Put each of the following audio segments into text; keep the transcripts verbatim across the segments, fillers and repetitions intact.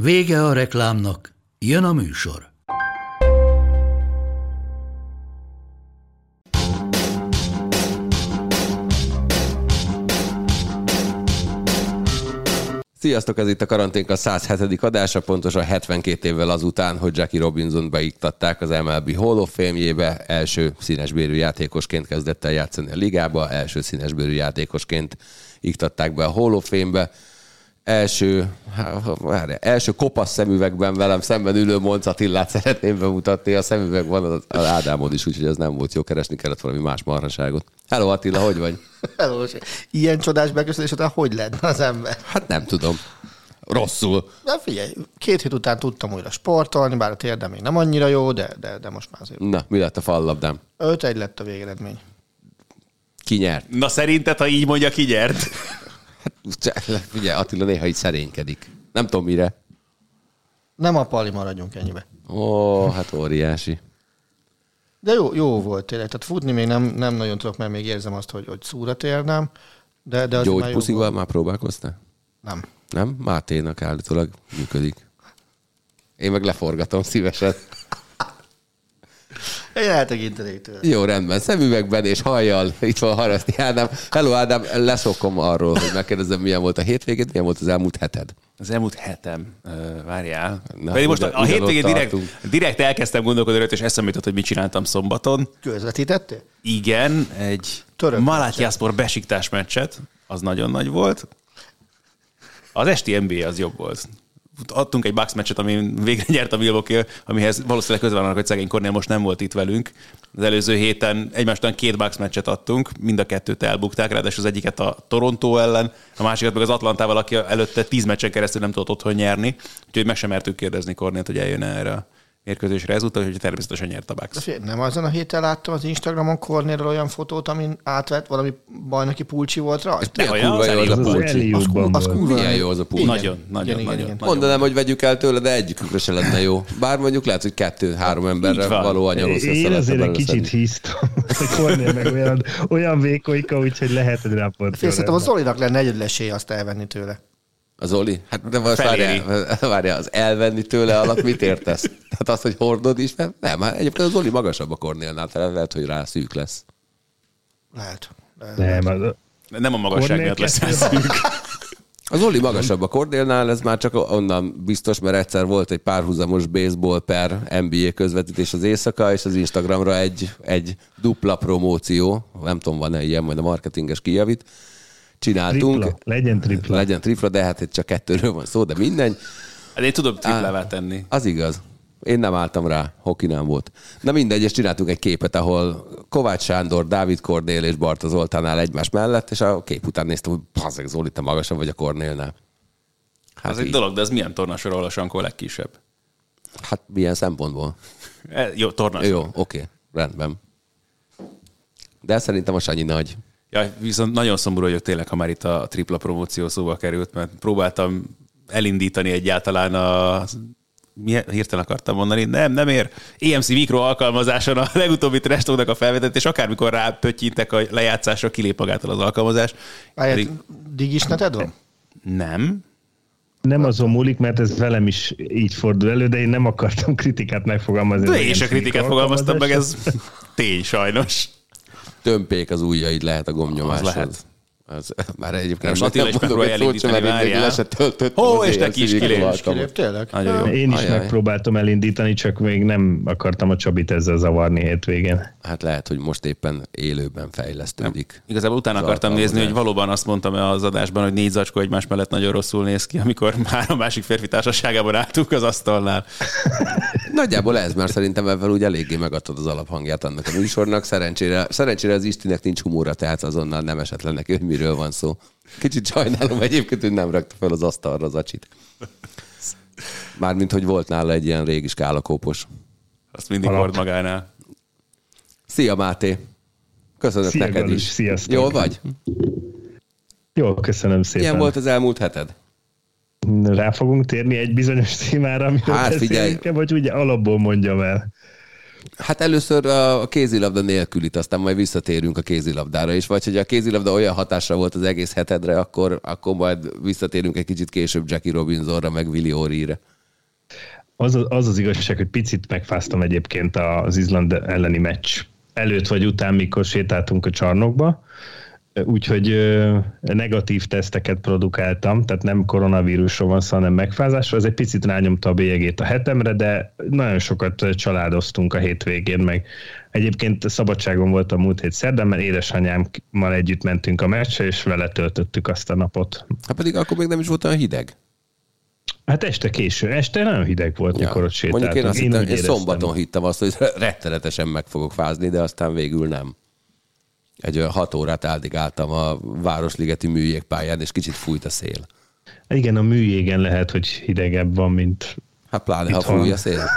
Vége a reklámnak, jön a műsor. Sziasztok, ez itt a Karanténka száz hetedik adása, pontosan hetvenkét évvel azután, hogy Jackie Robinson beiktatták az em el bé Hall of Fame-jébe, első színesbérű játékosként kezdett el játszani a ligába, első színesbérű játékosként iktatták be a Hall of Fame-be. Első, első kopasz szemüvegben velem szemben ülő Monc Attilát szeretném bemutatni. A szemüveg van az Ádámon is, úgyhogy ez nem volt jó, keresni kellett valami más marhaságot. Hello Attila, hogy vagy? Hello, ilyen csodás beköszönés után hogy lenne az ember? Hát nem tudom. Rosszul. De figyelj, két hét után tudtam újra sportolni, bár a térdem még nem annyira jó, de, de, de most már azért. Na, mi lett a fallabdám? öt egy lett a végeredmény. Ki nyert? Na szerinted, ha így mondja, ki nyert? Ugye Attila néha így szerénykedik. Nem tudom mire. Nem a pali, maradjunk ennyibe. Ó, hát óriási. De jó, jó volt tényleg. Tehát futni még nem, nem nagyon tudok, mert még érzem azt, hogy, hogy szúra térnem. De, de gyógypuszival már, már próbálkoztál? Nem. Nem? Máténak állítólag működik. Én meg leforgatom szívesen. Én eltekintenék tőle. Jó, rendben. Szemüvegben és hajjal. Itt van Haraszti Ádám. Hello Ádám, leszokom arról, hogy megkérdezem, milyen volt a hétvégén, milyen volt az elmúlt heted? Az elmúlt hetem. Várjál. Na, pedig most ugyan, a hétvégén direkt, direkt elkezdtem gondolkodni, és eszembe jutott, hogy mit csináltam szombaton. Közvetítettél? Igen, egy Malatyaspor Besiktas meccset. Az nagyon nagy volt. Az esti en bé á az jobb volt. Adtunk egy Bucks meccset, ami végre nyert a Milwaukee, amihez valószínűleg közben vannak, hogy szegény Kornél most nem volt itt velünk. Az előző héten egymástán két Bucks meccset adtunk, mind a kettőt elbukták, ráadásul az egyiket a Toronto ellen, a másikat meg az Atlantával, aki előtte tíz meccsen keresztül nem tudott otthon nyerni, úgyhogy meg sem mertük kérdezni Kornélt, hogy eljön erre a mérkőzésre ezúttal, hogy természetesen nyert a Bucks. Nem azon a héten láttam az Instagramon Kornélről olyan fotót, amin átvett valami bajnoki pulcsi volt rajta. De olyan, kurva jó az, az a pulcsi. Az, az kurva jó az a pulcsi. Nagyon, nagyon, igen, nagyon. Mondanám, hogy vegyük el tőle, de egyikükre se lenne jó. Bár mondjuk lehet, hogy kettő-három emberre való anyaghoz. Én azért egy kicsit hisztam, hogy Kornél meg olyan, olyan vékonyka, úgyhogy lehet, hogy rápont. Félszettem, a Zolinak lenne egyedül esély azt elvenni tőle. Az Oli? Hát de most várjál, az elvenni tőle alatt mit értesz? Tehát azt, hogy hordod is? Nem, nem, hát egyébként az Oli magasabb a Kornélnál, tehát lehet, hogy rá szűk lesz. Lehet. lehet. Nem, az... nem a magasság miatt lesz rá szűk. Az Oli magasabb a Kornélnál, ez már csak onnan biztos, mert egyszer volt egy párhuzamos baseball per en bé á közvetítés az éjszaka, és az Instagramra egy, egy dupla promóció, nem tudom, van-e ilyen, majd a marketinges kijavít, csináltunk. Tripla. Legyen tripla. Legyen tripla, de hát itt csak kettőről van szó, de mindegy. Hát én tudom triplává tenni. Az igaz. Én nem álltam rá, hoki nem volt. Na mindegy, és csináltunk egy képet, ahol Kovács Sándor, Dávid Kornél és Barta Zoltán áll egymás mellett, és a kép után néztem, hogy bazeg Zoli, te magasabb vagy a Kornélnál. Hát ez egy dolog, de ez milyen tornásor, ahol a Sankó legkisebb? Hát milyen szempontból? Jó, tornásor. Jó, oké, rendben. De szerintem a Sanyi nagy. Ja, viszont nagyon szomorú vagyok tényleg, ha már itt a tripla promóció szóba került, mert próbáltam elindítani egyáltalán a... Mi hirtelen akartam mondani? Nem, nem ér. é em cé Micro alkalmazáson a legutóbbi Trestónak a felvetett, és akármikor rápöttyintek a lejátszásra, kilép magától az alkalmazás. Pedig... Digisneted van? Nem. Nem azon múlik, mert ez velem is így fordul elő, de én nem akartam kritikát megfogalmazni. De én is a kritikát fogalmaztam meg, ez tény sajnos. Tömpék az ujjaid lehet a gomnyomáshoz. Az lehet. Az, már egyébként most nem mondom, hogy elindítani várjál. Hó, és neki is kilépsz. Én is ajaj. Megpróbáltam elindítani, csak még nem akartam a Csabit ezzel zavarni hétvégén. Hát lehet, hogy most éppen élőben fejlesztődik. Nem. Igazából utána akartam nézni, hogy valóban azt mondtam az adásban, hogy négy zacskó egymás mellett nagyon rosszul néz ki, amikor már a másik férfi társaságában álltunk az asztalnál. Nagyjából ez, mert szerintem ebben úgy eléggé megadtad az alaphangját annak a műsornak. Szerencsére, szerencsére az Istinek nincs humora, tehát azonnal nem esett le neki, hogy miről van szó. Kicsit sajnálom egyébként, hogy nem rakta fel az asztalra az acsit. Mármint, hogy volt nála egy ilyen régi skálakópos. Azt mindig hord magánál. Szia, Máté! Köszönöm Szia, neked is. Sziasztok. Jól vagy? Jól, köszönöm szépen. Milyen volt az elmúlt heted? Rá fogunk térni egy bizonyos témára, amiről hát, beszélünk, vagy ugye alapból mondjam el. Hát először a kézilabda nélkülit, aztán majd visszatérünk a kézilabdára is, vagy hogy a kézilabda olyan hatásra volt az egész hetedre, akkor, akkor majd visszatérünk egy kicsit később Jackie Robinsonra, meg Willie O'Ree-re. Az az, az az igazság, hogy picit megfáztam egyébként az Izland elleni meccs előtt vagy után, mikor sétáltunk a csarnokba, úgyhogy negatív teszteket produkáltam, tehát nem koronavírusról van szó, hanem megfázásról. Ez egy picit rányomta a bélyegét a hetemre, de nagyon sokat családoztunk a hétvégén meg. Egyébként szabadságon volt a múlt hét szerdán, mert édesanyámmal együtt mentünk a meccsre, és vele töltöttük azt a napot. Hát pedig akkor még nem is volt olyan hideg. Hát este késő, este nagyon hideg volt, ja. Mikor ott sétáltunk. Mondjuk én, azt én, én szombaton hittem azt, hogy rettenetesen meg fogok fázni, de aztán végül nem. Egy olyan hat órát áldigáltam a Városligeti műjégpályán, és kicsit fújt a szél. Igen, a műjégen lehet, hogy hidegebb van, mint hát pláne, itthon. Ha fúj a szél.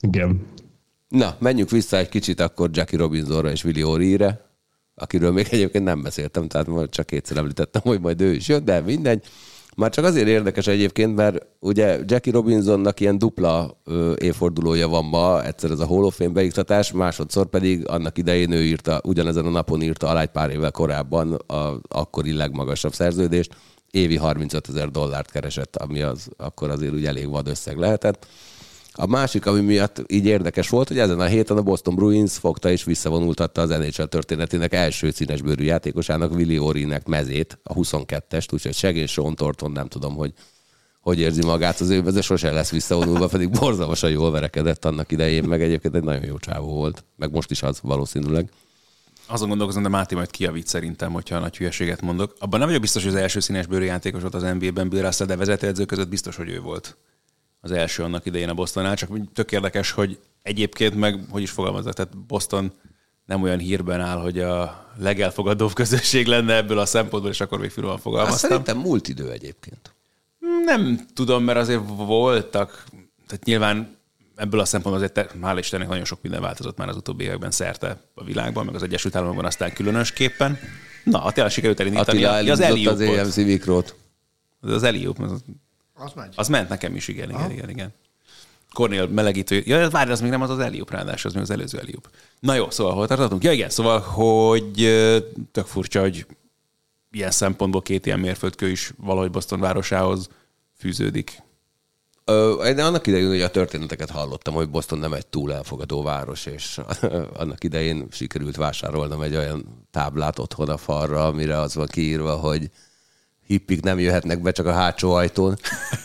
Igen. Na, menjünk vissza egy kicsit akkor Jackie Robinsonra és Willie O'Ree-re, akiről még egyébként nem beszéltem, tehát már csak kétszer említettem, hogy majd ő is jön, de mindegy. Már csak azért érdekes egyébként, mert ugye Jackie Robinsonnak ilyen dupla ö, évfordulója van ma, egyszer ez a Hall of Fame beiktatás, másodszor pedig annak idején ő írta, ugyanezen a napon írta alá egy pár évvel korábban a akkori legmagasabb szerződést, évi harmincötezer dollárt keresett, ami az akkor azért úgy elég vad összeg lehetett. A másik, ami miatt így érdekes volt, hogy ezen a héten a Boston Bruins fogta és visszavonultatta az en há el történetének első színesbőrű játékosának, Willie O'Ree-nek mezét, a huszonkettest, úgyhogy segény Sean Thornton, nem tudom, hogy hogy érzi magát az ő, de sosem lesz visszavonulva, pedig borzalmasan jól verekedett annak idején, meg egyébként egy nagyon jó csávó volt, meg most is az valószínűleg. Azon gondolkozom, de Máté majd kijavít szerintem, hogyha nagy hülyeséget mondok. Abban nem vagyok biztos, hogy az első színesbőrű játékos volt az en bé á-ben Bill Russell, de vezetőedzők között biztos, hogy ő volt. Az első annak idején a Bostonnál, csak tök érdekes, hogy egyébként meg, hogy is fogalmazok, tehát Boston nem olyan hírben áll, hogy a legelfogadóbb közösség lenne ebből a szempontból, és akkor még finoman fogalmaztam. Hát szerintem múlt idő egyébként. Nem tudom, mert azért voltak, tehát nyilván ebből a szempontból azért, hál' Istennek, nagyon sok minden változott már az utóbbi években szerte a világban, meg az Egyesült Államokban aztán különösképpen. Na, Attila sikerült elindítani az Eliupot. Attila az é em cé mikrot. Az Eliup, az Az, az ment nekem is, igen, igen, igen, igen. Kornél melegítő. Ja, várj, az még nem az az Eliup ráadás, az még az előző Eliup. Na jó, szóval hol tartottunk? Ja, igen, szóval, hogy tök furcsa, hogy ilyen szempontból két ilyen mérföldkő is valahogy Boston városához fűződik. Ö, én annak idején ugye a történeteket hallottam, hogy Boston nem egy túl elfogadó város, és annak idején sikerült vásárolnom egy olyan táblát otthon a falra, amire az van kiírva, hogy hippik nem jöhetnek be, csak a hátsó ajtón,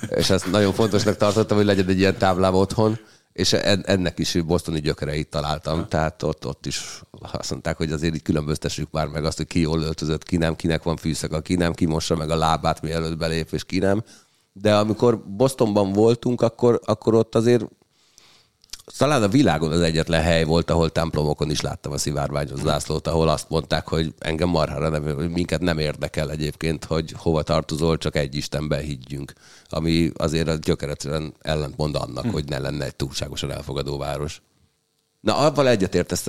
és ezt nagyon fontosnak tartottam, hogy legyen egy ilyen táblám otthon, és ennek is bostoni gyökereit találtam, ha. Tehát ott, ott is azt mondták, hogy azért így különböztessük már meg azt, hogy ki jól öltözött, ki nem, kinek van fűszaka, ki nem, ki mossa meg a lábát, mielőtt belép, és ki nem. De amikor Bostonban voltunk, akkor, akkor ott azért talán a világon az egyetlen hely volt, ahol templomokon is láttam a szivárványos zászlót, ahol azt mondták, hogy engem marhára nem, minket nem érdekel egyébként, hogy hova tartozol, csak egy Istenben higgyünk. Ami azért a gyökeretlen ellentmond annak, hm. hogy ne lenne egy túlságosan elfogadó város. Na, avval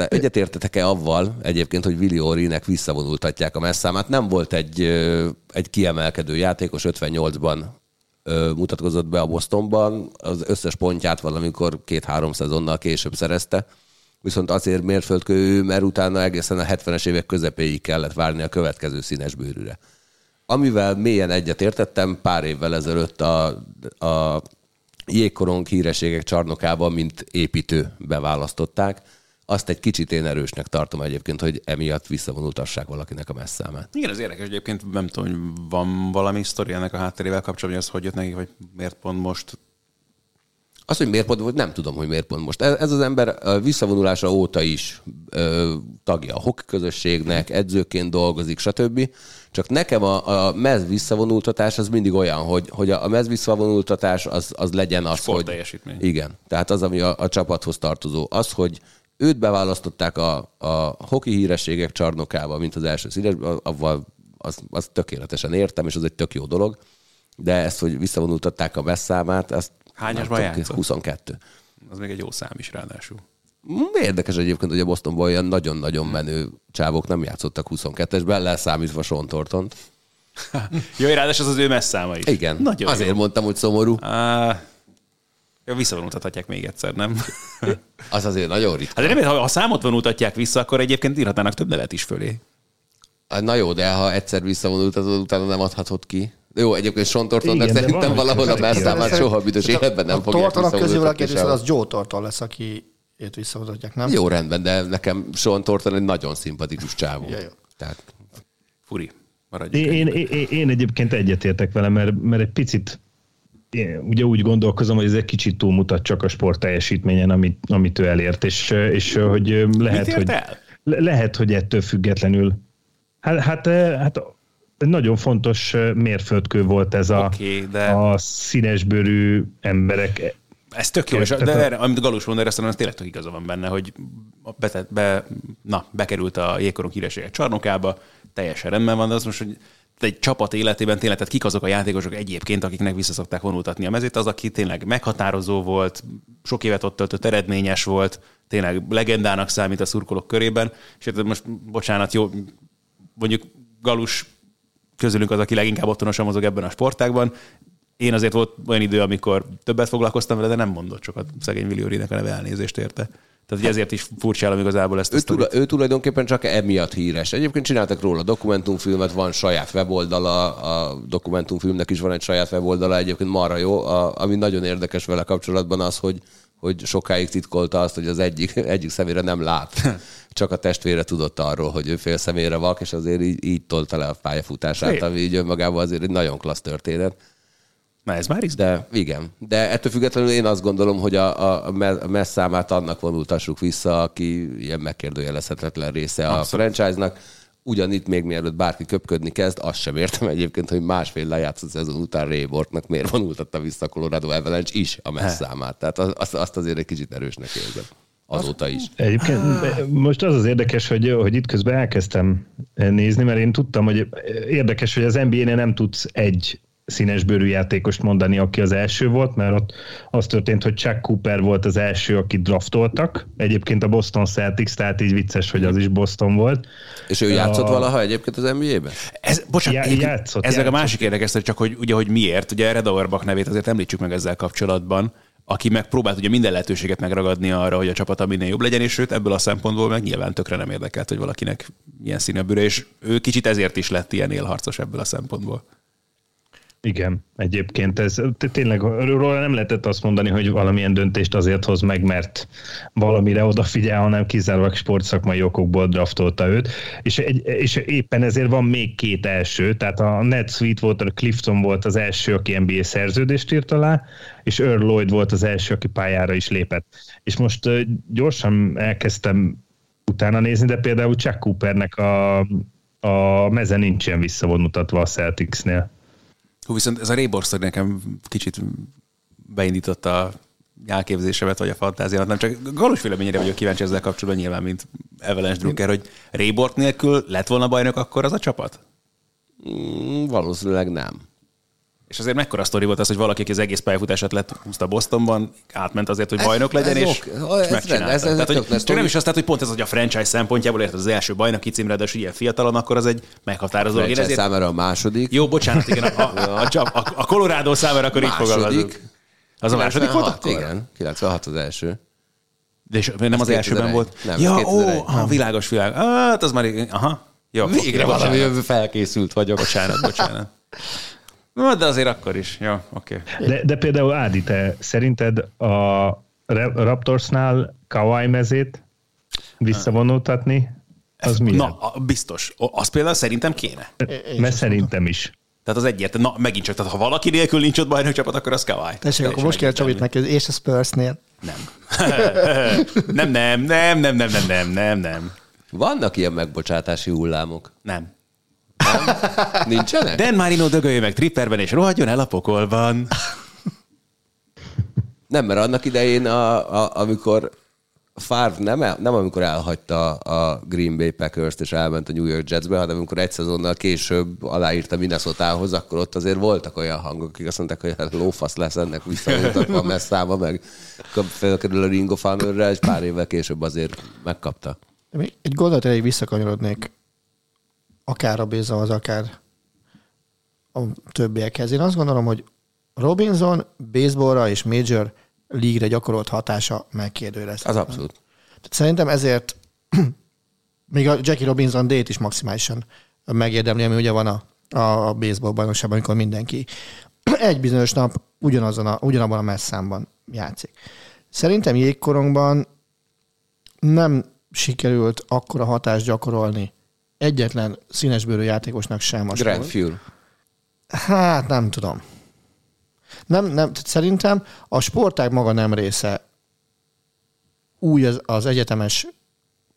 egyetértetek-e avval egyébként, hogy Willie O'Ree-nek visszavonultatják a messzámát? Nem volt egy, egy kiemelkedő játékos, ötvennyolcban mutatkozott be a Bostonban, az összes pontját valamikor két-három szezonnal később szerezte, viszont azért mérföldkő, mert utána egészen a hetvenes évek közepéig kellett várni a következő színesbőrűre. Amivel mélyen egyetértettem, pár évvel ezelőtt a, a jégkorong hírességek csarnokában, mint építő beválasztották. Azt egy kicsit én erősnek tartom egyébként, hogy emiatt visszavonultassák valakinek a messzámát. Igen, az érdekes egyébként, nem tudom, van valami sztori ennek a hátterével kapcsolatban, hogy az hogy jött nekik, vagy miért pont most? Az, hogy miért pont, nem tudom, hogy miért pont most. Ez az ember visszavonulása óta is ö, tagja a hoki közösségnek, edzőként dolgozik, stb. Csak nekem a, a mez visszavonultatás az mindig olyan, hogy, hogy a mez visszavonultatás az, az legyen az, sportteljesítmény. Hogy... igen, tehát az, ami a, a csapathoz tartozó. Az, hogy őt beválasztották a, a hoki hírességek csarnokába, mint az első színes, avval azt az tökéletesen értem, és az egy tök jó dolog. de ezt, hogy visszavonultatták a Besszámát, ezt hányasban játszott? huszonkettő. Az még egy jó szám is ráadásul. Érdekes egyébként, hogy a Bostonban olyan nagyon-nagyon menő csávok nem játszottak huszonkettesben, leszámítva Sean Thorntont. Jó, ráadásul az az ő messzáma is. Igen, nagyon azért jó. Mondtam, hogy szomorú. Uh... Ja, visszavonultathatják még egyszer, nem? Az azért nagyon ritka. Hát remélem, ha a számot vonultatják vissza, akkor egyébként írhatnának több nevet is fölé. Na jó, de ha egyszer visszavonultatod, utána nem adhatod ki. Jó, egyébként Sean Thorntonnak szerintem valahol a beszámát soha büdös életben nem fogják visszavonultatni. A Thorntonnak közül a az Joe Thornton lesz, aki őt visszavonultatják, nem? Jó, rendben, de nekem Sean Thornton egy nagyon szimpatikus csávó. Tehát furi. Én, én, én egyébként egyetértek vele, mert, mert egy picit én ugye úgy gondolkozom, hogy ez egy kicsit túlmutat csak a sport teljesítményen, amit, amit ő elért, és, és hogy lehet, hogy lehet, hogy ettől függetlenül. Hát, hát, hát nagyon fontos mérföldkő volt ez a, okay, de... a színesbőrű emberek. Ez tök jó, de erre, amit Galus mond, erre szerintem tényleg tök igaza van benne, hogy be, be, na, bekerült a jégkorong hírességek csarnokába, teljesen rendben van, de az most, hogy egy csapat életében tényleg, tehát kik azok a játékosok egyébként, akiknek visszaszokták vonultatni a mezét, az, aki tényleg meghatározó volt, sok évet ott töltött, eredményes volt, tényleg legendának számít a szurkolók körében, és most, bocsánat, jó, mondjuk Galus közülünk az, aki leginkább otthonosan mozog ebben a sportágban. Én azért volt olyan idő, amikor többet foglalkoztam vele, de nem mondott sokat szegény Willie O'Reenek a neve, elnézést érte. Tehát ezért is furcsálom igazából ezt. Ő, tula, ő tulajdonképpen csak emiatt híres. Egyébként csináltak róla dokumentumfilmet, van saját weboldala, a dokumentumfilmnek is van egy saját weboldala, egyébként marra jó. A, ami nagyon érdekes vele kapcsolatban az, hogy, hogy sokáig titkolta azt, hogy az egyik, egyik szemére nem lát. Csak a testvére tudott arról, hogy ő fél szemére vak, és azért így, így tolta le a pályafutását, Szép. Ami így önmagában azért egy nagyon klassz történet. Na ez már is? De, igen. De ettől függetlenül én azt gondolom, hogy a, a messz számát annak vonultassuk vissza, aki ilyen megkérdőjelezhetetlen része a franchise-nak. Ugyanitt még mielőtt bárki köpködni kezd, azt sem értem egyébként, hogy másfél lejátszott szezon után Ray Bourque-nak miért vonultatta vissza a Colorado Avalanche is a messz számát. Tehát azt, azt azért egy kicsit erősnek érzem. Azóta is. Egyébként most az az érdekes, hogy, hogy itt közben elkezdtem nézni, mert én tudtam, hogy érdekes, hogy az en bé á-nél nem tudsz egy színesbőrű játékost mondani, aki az első volt, mert ott az történt, hogy Chuck Cooper volt az első, akit draftoltak. Egyébként a Boston Celtics, tehát így vicces, hogy az is Boston volt. És ő játszott a... valaha egyébként az en bé á-ben? Ez, bocsánat, já, játszott, ez meg a másik érdekes, csak hogy ugye, hogy miért. Ugye Red Auerbach nevét azért említsük meg ezzel kapcsolatban, aki megpróbált ugye minden lehetőséget megragadni arra, hogy a csapata minél jobb legyen, és sőt, ebből a szempontból meg nyilván tökre nem érdekelt, hogy valakinek ilyen színebőre, és ő kicsit ezért is lett ilyen élharcos ebből a szempontból. Igen, egyébként ez tényleg róla nem lehetett azt mondani, hogy valamilyen döntést azért hoz meg, mert valamire odafigyel, hanem kizárólag sportszakmai okokból draftolta őt, és, egy, és éppen ezért van még két első, tehát a Ned Sweetwater Clifton volt az első, aki en bé á szerződést írt alá, és Earl Lloyd volt az első, aki pályára is lépett. És most gyorsan elkezdtem utána nézni, de például Chuck Coopernek a, a meze nincsen visszavonultatva a Celticsnél. Hú, viszont ez a Ray Bourque nekem kicsit beindította a elképzésemet, vagy a fantáziámat, nem csak Galus véleményére vagyok kíváncsi ezzel kapcsolatban nyilván, mint Avalanche Drucker, hogy Ray Bourque nélkül lett volna bajnok akkor az a csapat? Mm, valószínűleg nem. És azért mekkora sztori volt az, hogy valaki, aki az egész pályafutását lett húzta Bostonban, átment azért, hogy bajnok legyen, ez, ez és, ok. és megcsinálta. Ez, ez, ez tehát, ez hogy, csak nem is azt, tehát, hogy pont ez, hogy a franchise szempontjából érted az első bajnoki címre, de ilyen fiatalon, akkor az egy meghatározó. A franchise ezért... számára a második. Jó, bocsánat, igen, a, a, a, a Colorado számára akkor második. Így fogalmazunk. Az a második volt akkor? Igen, kilencvenhat az első. De és nem ez az elsőben volt? Nem, ja, ó, aha, világos világ. Hát az már, aha. Jó, végre valami felkészült vagyok. Bocsánat, bocsánat. Na, de azért akkor is. Jó, oké. Okay. De, de például Ádi, te szerinted a Raptorsnál Kawai mezét visszavonultatni, az mi? Na, biztos. Az például szerintem kéne. É, mert szerintem is. Tehát az egyértelmű. Na, megint csak, tehát ha valaki nélkül nincs ott bajnok csapat, akkor az Kawai. Tessék, akkor most kell Csabit neki, és a Spursnél. Nem. nem, nem, nem, nem, nem, nem, nem, nem. Vannak ilyen megbocsátási hullámok? Nem. Nem? Nincsenek? Dan Marino dögölje meg tripperben, és rohadjon el a pokolban. Nem, mert annak idején, a, a, amikor Favre nem, el, nem amikor elhagyta a Green Bay Packers-t és elment a New York Jetsbe, hanem amikor egy szezonnal később aláírta Minnesotához, akkor ott azért voltak olyan hangok, akik azt mondták, hogy lófasz lesz ennek visszamutatva a messzába, meg felkerül a Ring of Honorra, és pár évvel később azért megkapta. Egy gondolatra így visszakanyarodnék akár a Bézalhoz, akár a többiekhez. Én azt gondolom, hogy Robinson baseballra és Major League-re gyakorolt hatása megkérdőjelezhető. Az abszolút. Tehát szerintem ezért még a Jackie Robinson dét is maximálisan megérdemli, ami ugye van a, a baseball bajnokságban, amikor mindenki egy bizonyos nap ugyanazon a, ugyanabban a messzámban játszik. Szerintem jégkorongban nem sikerült akkora hatást gyakorolni egyetlen színesbőrű játékosnak sem. Grand Fuel. Hát nem tudom. Nem, nem, szerintem a sportág maga nem része új az, az egyetemes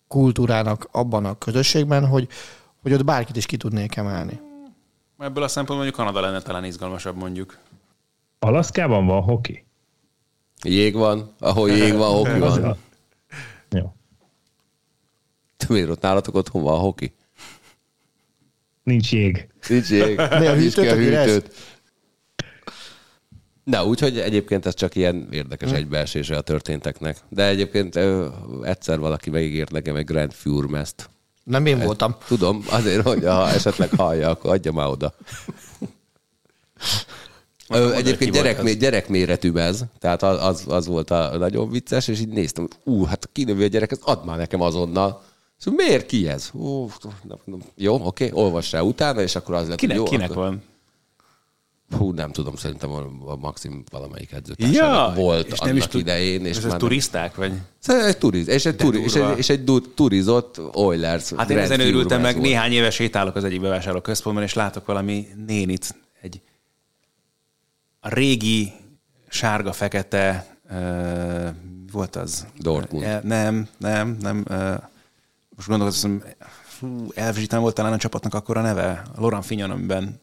kultúrának abban a közösségben, hogy, hogy ott bárkit is ki tudnék emelni. Ebből a szempontból mondjuk Kanada lenne talán izgalmasabb mondjuk. Alaszkában van hoki? Jég van. Ahol jég van, hoki van. A... Jó. Miért ott nálatok otthon van hoki? Nincs jég. Nincs jég. Mi a hűtőt? Na, úgyhogy egyébként ez csak ilyen érdekes hmm. egybeesése a történteknek. De egyébként ö, egyszer valaki megígért nekem egy Grand Furmest. Nem én hát, voltam. Tudom, azért, hogy ha esetleg hallja, akkor adja már oda. ö, egyébként gyerek, gyerekméretű ez, tehát az, az volt a nagyon vicces, és így néztem, hogy ú, hát kinövő a gyerek, ezt add már nekem azonnal. Szóval miért ki ez? Hú, jó, oké, olvass el utána, és akkor az lett, kinek, jó. Kinek akkor... van? Hú, nem tudom, szerintem a Maxim valamelyik edzőtársának ja, volt annak tud, idején. És, és ez turisták, vagy? Egy turiz, és egy, turi, és egy, és egy du, turizott Oilers. Hát én ezen örültem meg, volt. Néhány éve sétálok az egyik bevásárló központban, és látok valami nénit, egy a régi sárga-fekete, uh, volt az? Dortmund. Uh, nem, nem, nem. Uh, most gondolkozom, Elvzsitán volt talán a csapatnak akkor a neve, a Laurent Fignon-ben.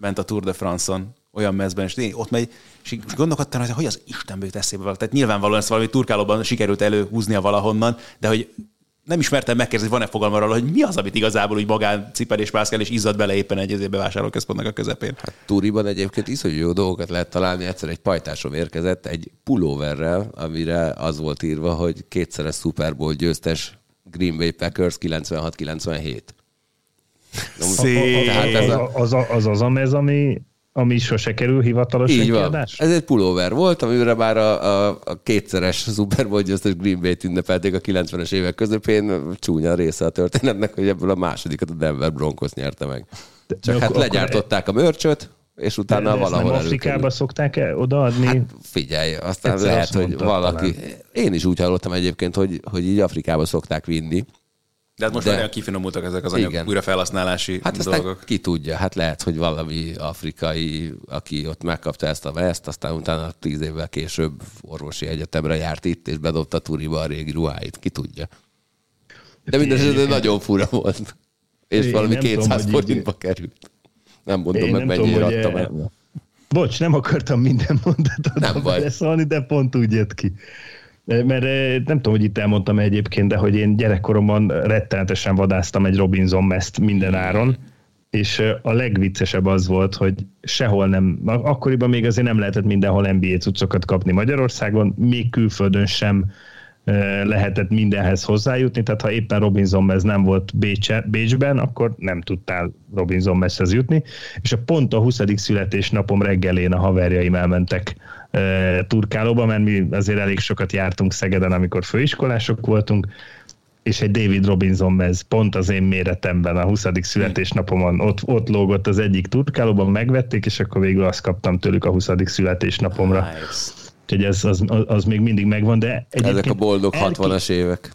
Bent a Tour de France-on, olyan mezben, és én ott megy, és gondolkodtam, hogy hogy az Istenbe jut eszébe valaki. Tehát nyilvánvalóan ezt valami turkálóban sikerült előhúznia valahonnan, de hogy nem ismertem megkérdezni, van-e fogalma róla, hogy mi az, amit igazából úgy magán cipel és mászkál, és izzad bele éppen egy ezért bevásárlóközpontnak a közepén. Hát Túriban egyébként iszonyú jó dolgokat lehet találni. Egyszer egy pajtásom érkezett egy pulóverrel, amire az volt írva, hogy kétszeres Super Bowl győztes Green Bay Packers kilencvenhat kilencvenhét. Tehát ez a... az, az, az az a mez, ami, ami sose kerül hivatalos kiadás? Ez egy pulóver volt, amire már a, a, a kétszeres Super Bowl győztes Green Bay-t ünnepelték a kilencvenes évek közepén. Csúnya része a történetnek, hogy ebből a másodikat a Denver Broncos nyerte meg. Csak de hát akkor, legyártották akkor... a mörcsöt, és utána de, de valahol előtt. Afrikába szokták odaadni? Hát figyelj, aztán egyszer lehet, azt hogy valaki... Talán. Én is úgy hallottam egyébként, hogy, hogy így Afrikába szokták vinni. De hát most de, nagyon kifinomultak ezek az anyag újrafelhasználási hát dolgok. Ki tudja, hát lehet, hogy valami afrikai, aki ott megkapta ezt a veszt, aztán utána tíz évvel később orvosi egyetemre járt itt, és bedobta Turiba a régi ruháit. Ki tudja. De mindesetre nagyon fura volt. És valami kétszáz forintba került. Nem mondom meg, mennyire adtam el. Bocs, nem akartam minden mondatot beleszólni, de pont úgy jött ki. Mert nem tudom, hogy itt elmondtam egyébként, de hogy én gyerekkoromban rettenetesen vadáztam egy Robinson mezt minden áron, és a legviccesebb az volt, hogy sehol nem, akkoriban még azért nem lehetett mindenhol en bé á cuccokat kapni Magyarországon, még külföldön sem lehetett mindenhez hozzájutni, tehát ha éppen Robinson mez nem volt Bécsben, akkor nem tudtál Robinson mezhez jutni, és a pont a huszadik születésnapom reggelén a haverjaim elmentek turkálóba, mert mi azért elég sokat jártunk Szegeden, amikor főiskolások voltunk, és egy David Robinson mez pont az én méretemben a huszadik születésnapomon ott, ott lógott az egyik turkálóban, megvették, és akkor végül azt kaptam tőlük a huszadik születésnapomra. Nice. Úgyhogy ez, az, az még mindig megvan, de ezek a boldog hatvanas évek.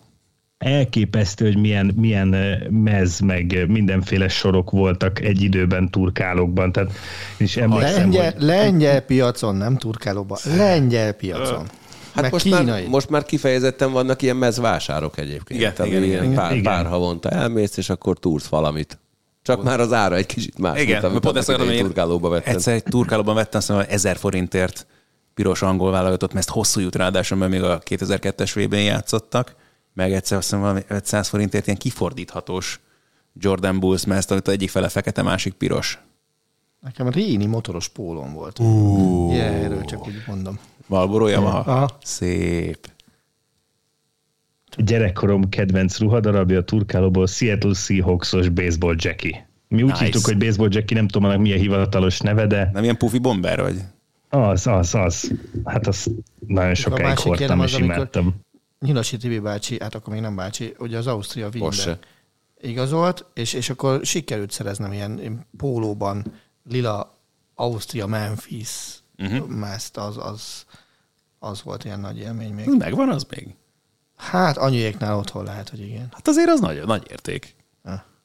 Elképesztő, hogy milyen, milyen mez, meg mindenféle sorok voltak egy időben turkálókban. Tehát, és emlékszem, lengyel, hogy... lengyel piacon, nem turkálóban. Lengyel piacon. Hát most már, most már kifejezetten vannak ilyen mezvásárok egyébként. Igen, tehát igen, igen, pár, igen. Pár havonta elmész, és akkor túrsz valamit. Csak pont. Már az ára egy kicsit más. Igen, mint, amit pont ezt akartam, hogy én turkálóba vettem. Egyszer egy turkálóban vettem, azt mondom, ezer forintért piros angol válogatott, mert ezt hosszú jut, ráadásul, mert még a kétezer-kettes vébén játszottak. meg egyszer azt mondom, valami ötszáz forintért ilyen kifordíthatós Jordan Bulls mezt, amit egyik fele fekete, másik piros. Nekem réni motoros pólom volt. Uh. Yeah, erről csak úgy mondom. Marlboro Yamaha. Szép. Gyerekkorom kedvenc ruhadarabja a turkálóból Seattle Seahawks-os baseball Jackie. Mi úgy nice. Hívtuk, hogy baseball Jackie, nem tudom annak milyen hivatalos neve, de... Nem ilyen pufi bomber, vagy? Az, az, az. Hát azt nagyon sokáig hordtam és az, imádtam. Nyilasi Tibi bácsi, hát akkor még nem bácsi, ugye az Ausztria Wien-be igazolt, és, és akkor sikerült szereznem ilyen pólóban lila Ausztria Memphis uh-huh. mezt, az, az, az volt ilyen nagy élmény még. Megvan az még? Hát anyuéknál otthon lehet, hogy igen. Hát azért az nagy, nagy érték.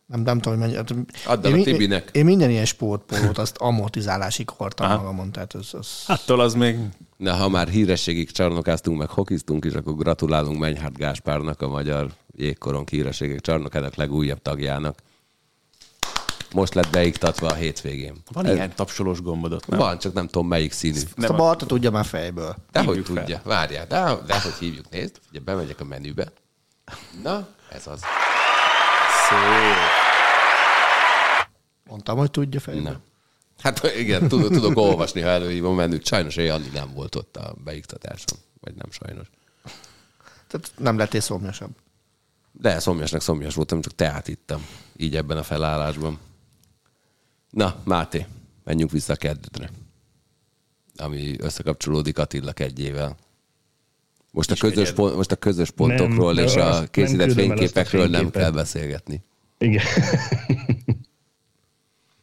Nem, nem tudom, hogy mennyi. Add el a Tibinek. Én minden ilyen sportpólót, azt amortizálásig hordtam magamon. Tehát az, az... Attól az még... Na, ha már hírességig csarnokáztunk, meg hokiztunk is, akkor gratulálunk Menyhárt Gáspárnak, a magyar jégkorong hírességek csarnokának legújabb tagjának. Most lett beiktatva a hétvégén. Van ez... ilyen tapsolós gombodot, nem? Van, csak nem tudom, melyik színű. Ezt a Barta tudja már fejből. Dehogy tudja. Várjál, de, de hogy hívjuk, nézd. Ugye bemegyek a menübe. Na, ez az. Szép. Mondtam, hogy tudja fejben. Hát igen, tudok, tudok olvasni, ha előhívom mennünk. Sajnos Éjjali nem volt ott a beiktatásom. Vagy nem sajnos. Tehát nem lettél szomjasabb. De szomjasnak szomjas voltam, csak teát ittam. Így ebben a felállásban. Na, Máté, menjünk vissza a kedvedre. Ami összekapcsolódik Attila kedjével. Most a közös, pont, most a közös pontokról nem, és a készített fényképekről a nem kell beszélgetni. Igen.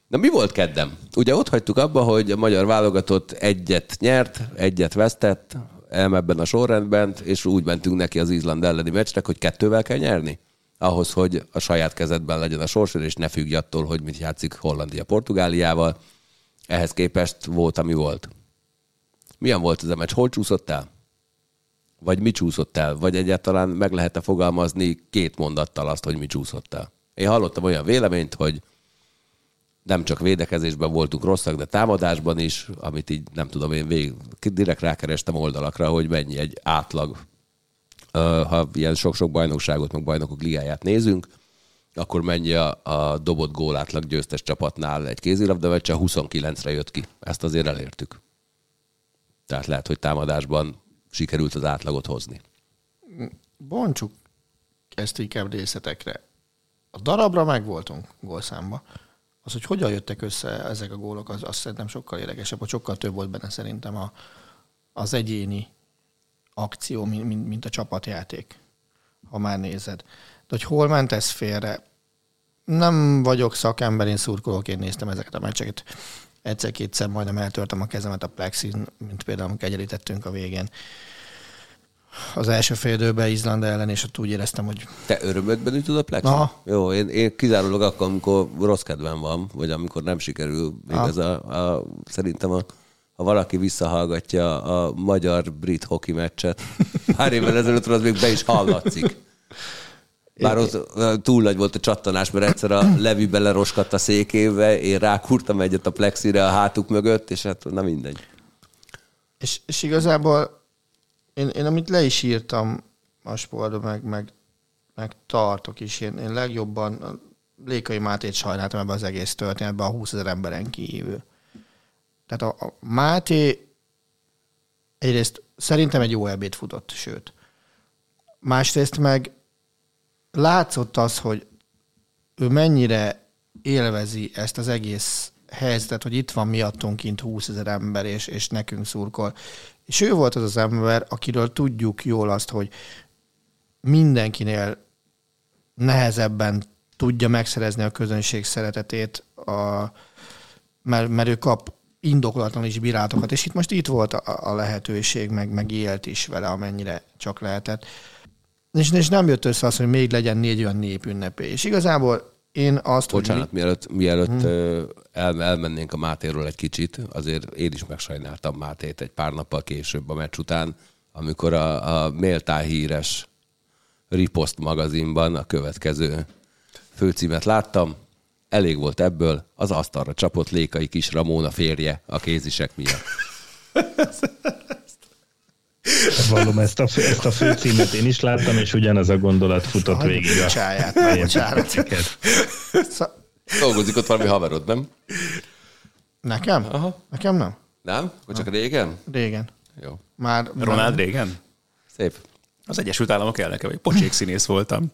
Na mi volt kedden? Ugye ott hagytuk abba, hogy a magyar válogatott egyet nyert, egyet vesztett, ebben a sorrendben, és úgy mentünk neki az Izland elleni meccsnek, hogy kettővel kell nyerni, ahhoz, hogy a saját kezedben legyen a sorsod, és ne függj attól, hogy mit játszik Hollandia-Portugáliával. Ehhez képest volt, ami volt. Milyen volt ez a meccs? Hol csúszott el? Vagy mi csúszott el? Vagy egyáltalán meg lehet-e fogalmazni két mondattal azt, hogy mi csúszott el? Én hallottam olyan véleményt, hogy nem csak védekezésben voltunk rosszak, de támadásban is, amit így nem tudom, én végig, direkt rákerestem oldalakra, hogy mennyi egy átlag. Ha ilyen sok-sok bajnokságot, meg bajnokok ligáját nézünk, akkor mennyi a, a dobott gól átlag győztes csapatnál egy kézilabda meccs, a huszonkilencre jött ki. Ezt azért elértük. Tehát lehet, hogy támadásban sikerült az átlagot hozni. Bontsuk ezt inkább részletekre. A darabra megvoltunk gólszámba. Az, hogy hogyan jöttek össze ezek a gólok, az, az szerintem sokkal érdekesebb, hogy sokkal több volt benne szerintem a, az egyéni akció, mint, mint a csapatjáték, ha már nézed. De hogy hol ment ez félre? Nem vagyok szakember, én szurkolóként néztem ezeket a meccseket. Egyszer-kétszer majdnem eltörtem a kezemet a plexin, mint például, amikor egyenlítettünk a végén. Az első fél időben Izland ellen, és ott úgy éreztem, hogy... Te örömödben ütöd a plexin? Aha. Jó, én, én kizárólag akkor, amikor rossz kedvem van, vagy amikor nem sikerül. Még ez a, a, szerintem, a, ha valaki visszahallgatja a magyar-brit hoki meccset, pár évvel ezelőtt az még be is hallatszik. Bár ott túl nagy volt a csattanás, mert egyszer a Levi beleroskadt a székébe, én rákurtam egyet a plexire a hátuk mögött, és hát na mindegy. És, és igazából én, én amit le is írtam a sportban, meg, meg, meg tartok is, én, én legjobban Lékai Mátét sajnáltam ebben az egész történetben, a húszezer emberen kívül. Tehát a, a Máté egyrészt szerintem egy jó ebéd futott, sőt. Másrészt meg látszott az, hogy ő mennyire élvezi ezt az egész helyzetet, hogy itt van miattunk kint húszezer ember, és, és nekünk szurkol. És ő volt az az ember, akiről tudjuk jól azt, hogy mindenkinél nehezebben tudja megszerezni a közönség szeretetét, a, mert, mert ő kap indokolatlan is bírátokat. És itt most itt volt a, a lehetőség, meg, meg élt is vele, amennyire csak lehetett. És, és nem jött össze az, hogy még legyen négy olyan népünnepé. És igazából én azt... Bocsánat, hogy... mielőtt, mielőtt hmm. el, elmennénk a Mátéról egy kicsit, azért én is megsajnáltam Mátét egy pár nappal később a meccs után, amikor a, a méltán híres Ripost magazinban a következő főcímet láttam. Elég volt ebből, az asztalra csapott Lékai Kis Ramóna férje a kézisek miatt. bevallom, ezt a, fő, ezt a főcímet én is láttam, és ugyanaz a gondolat futott a végig. A csáját, a bocsánat. Dolgozik ott valami haverod, nem? Nekem? Aha. Nekem nem. Nem? Hogy csak régen? Régen. Jó. Már Ronald nem. Régen? Szép. Az Egyesült Államok elnöke, vagy pocsék színész voltam.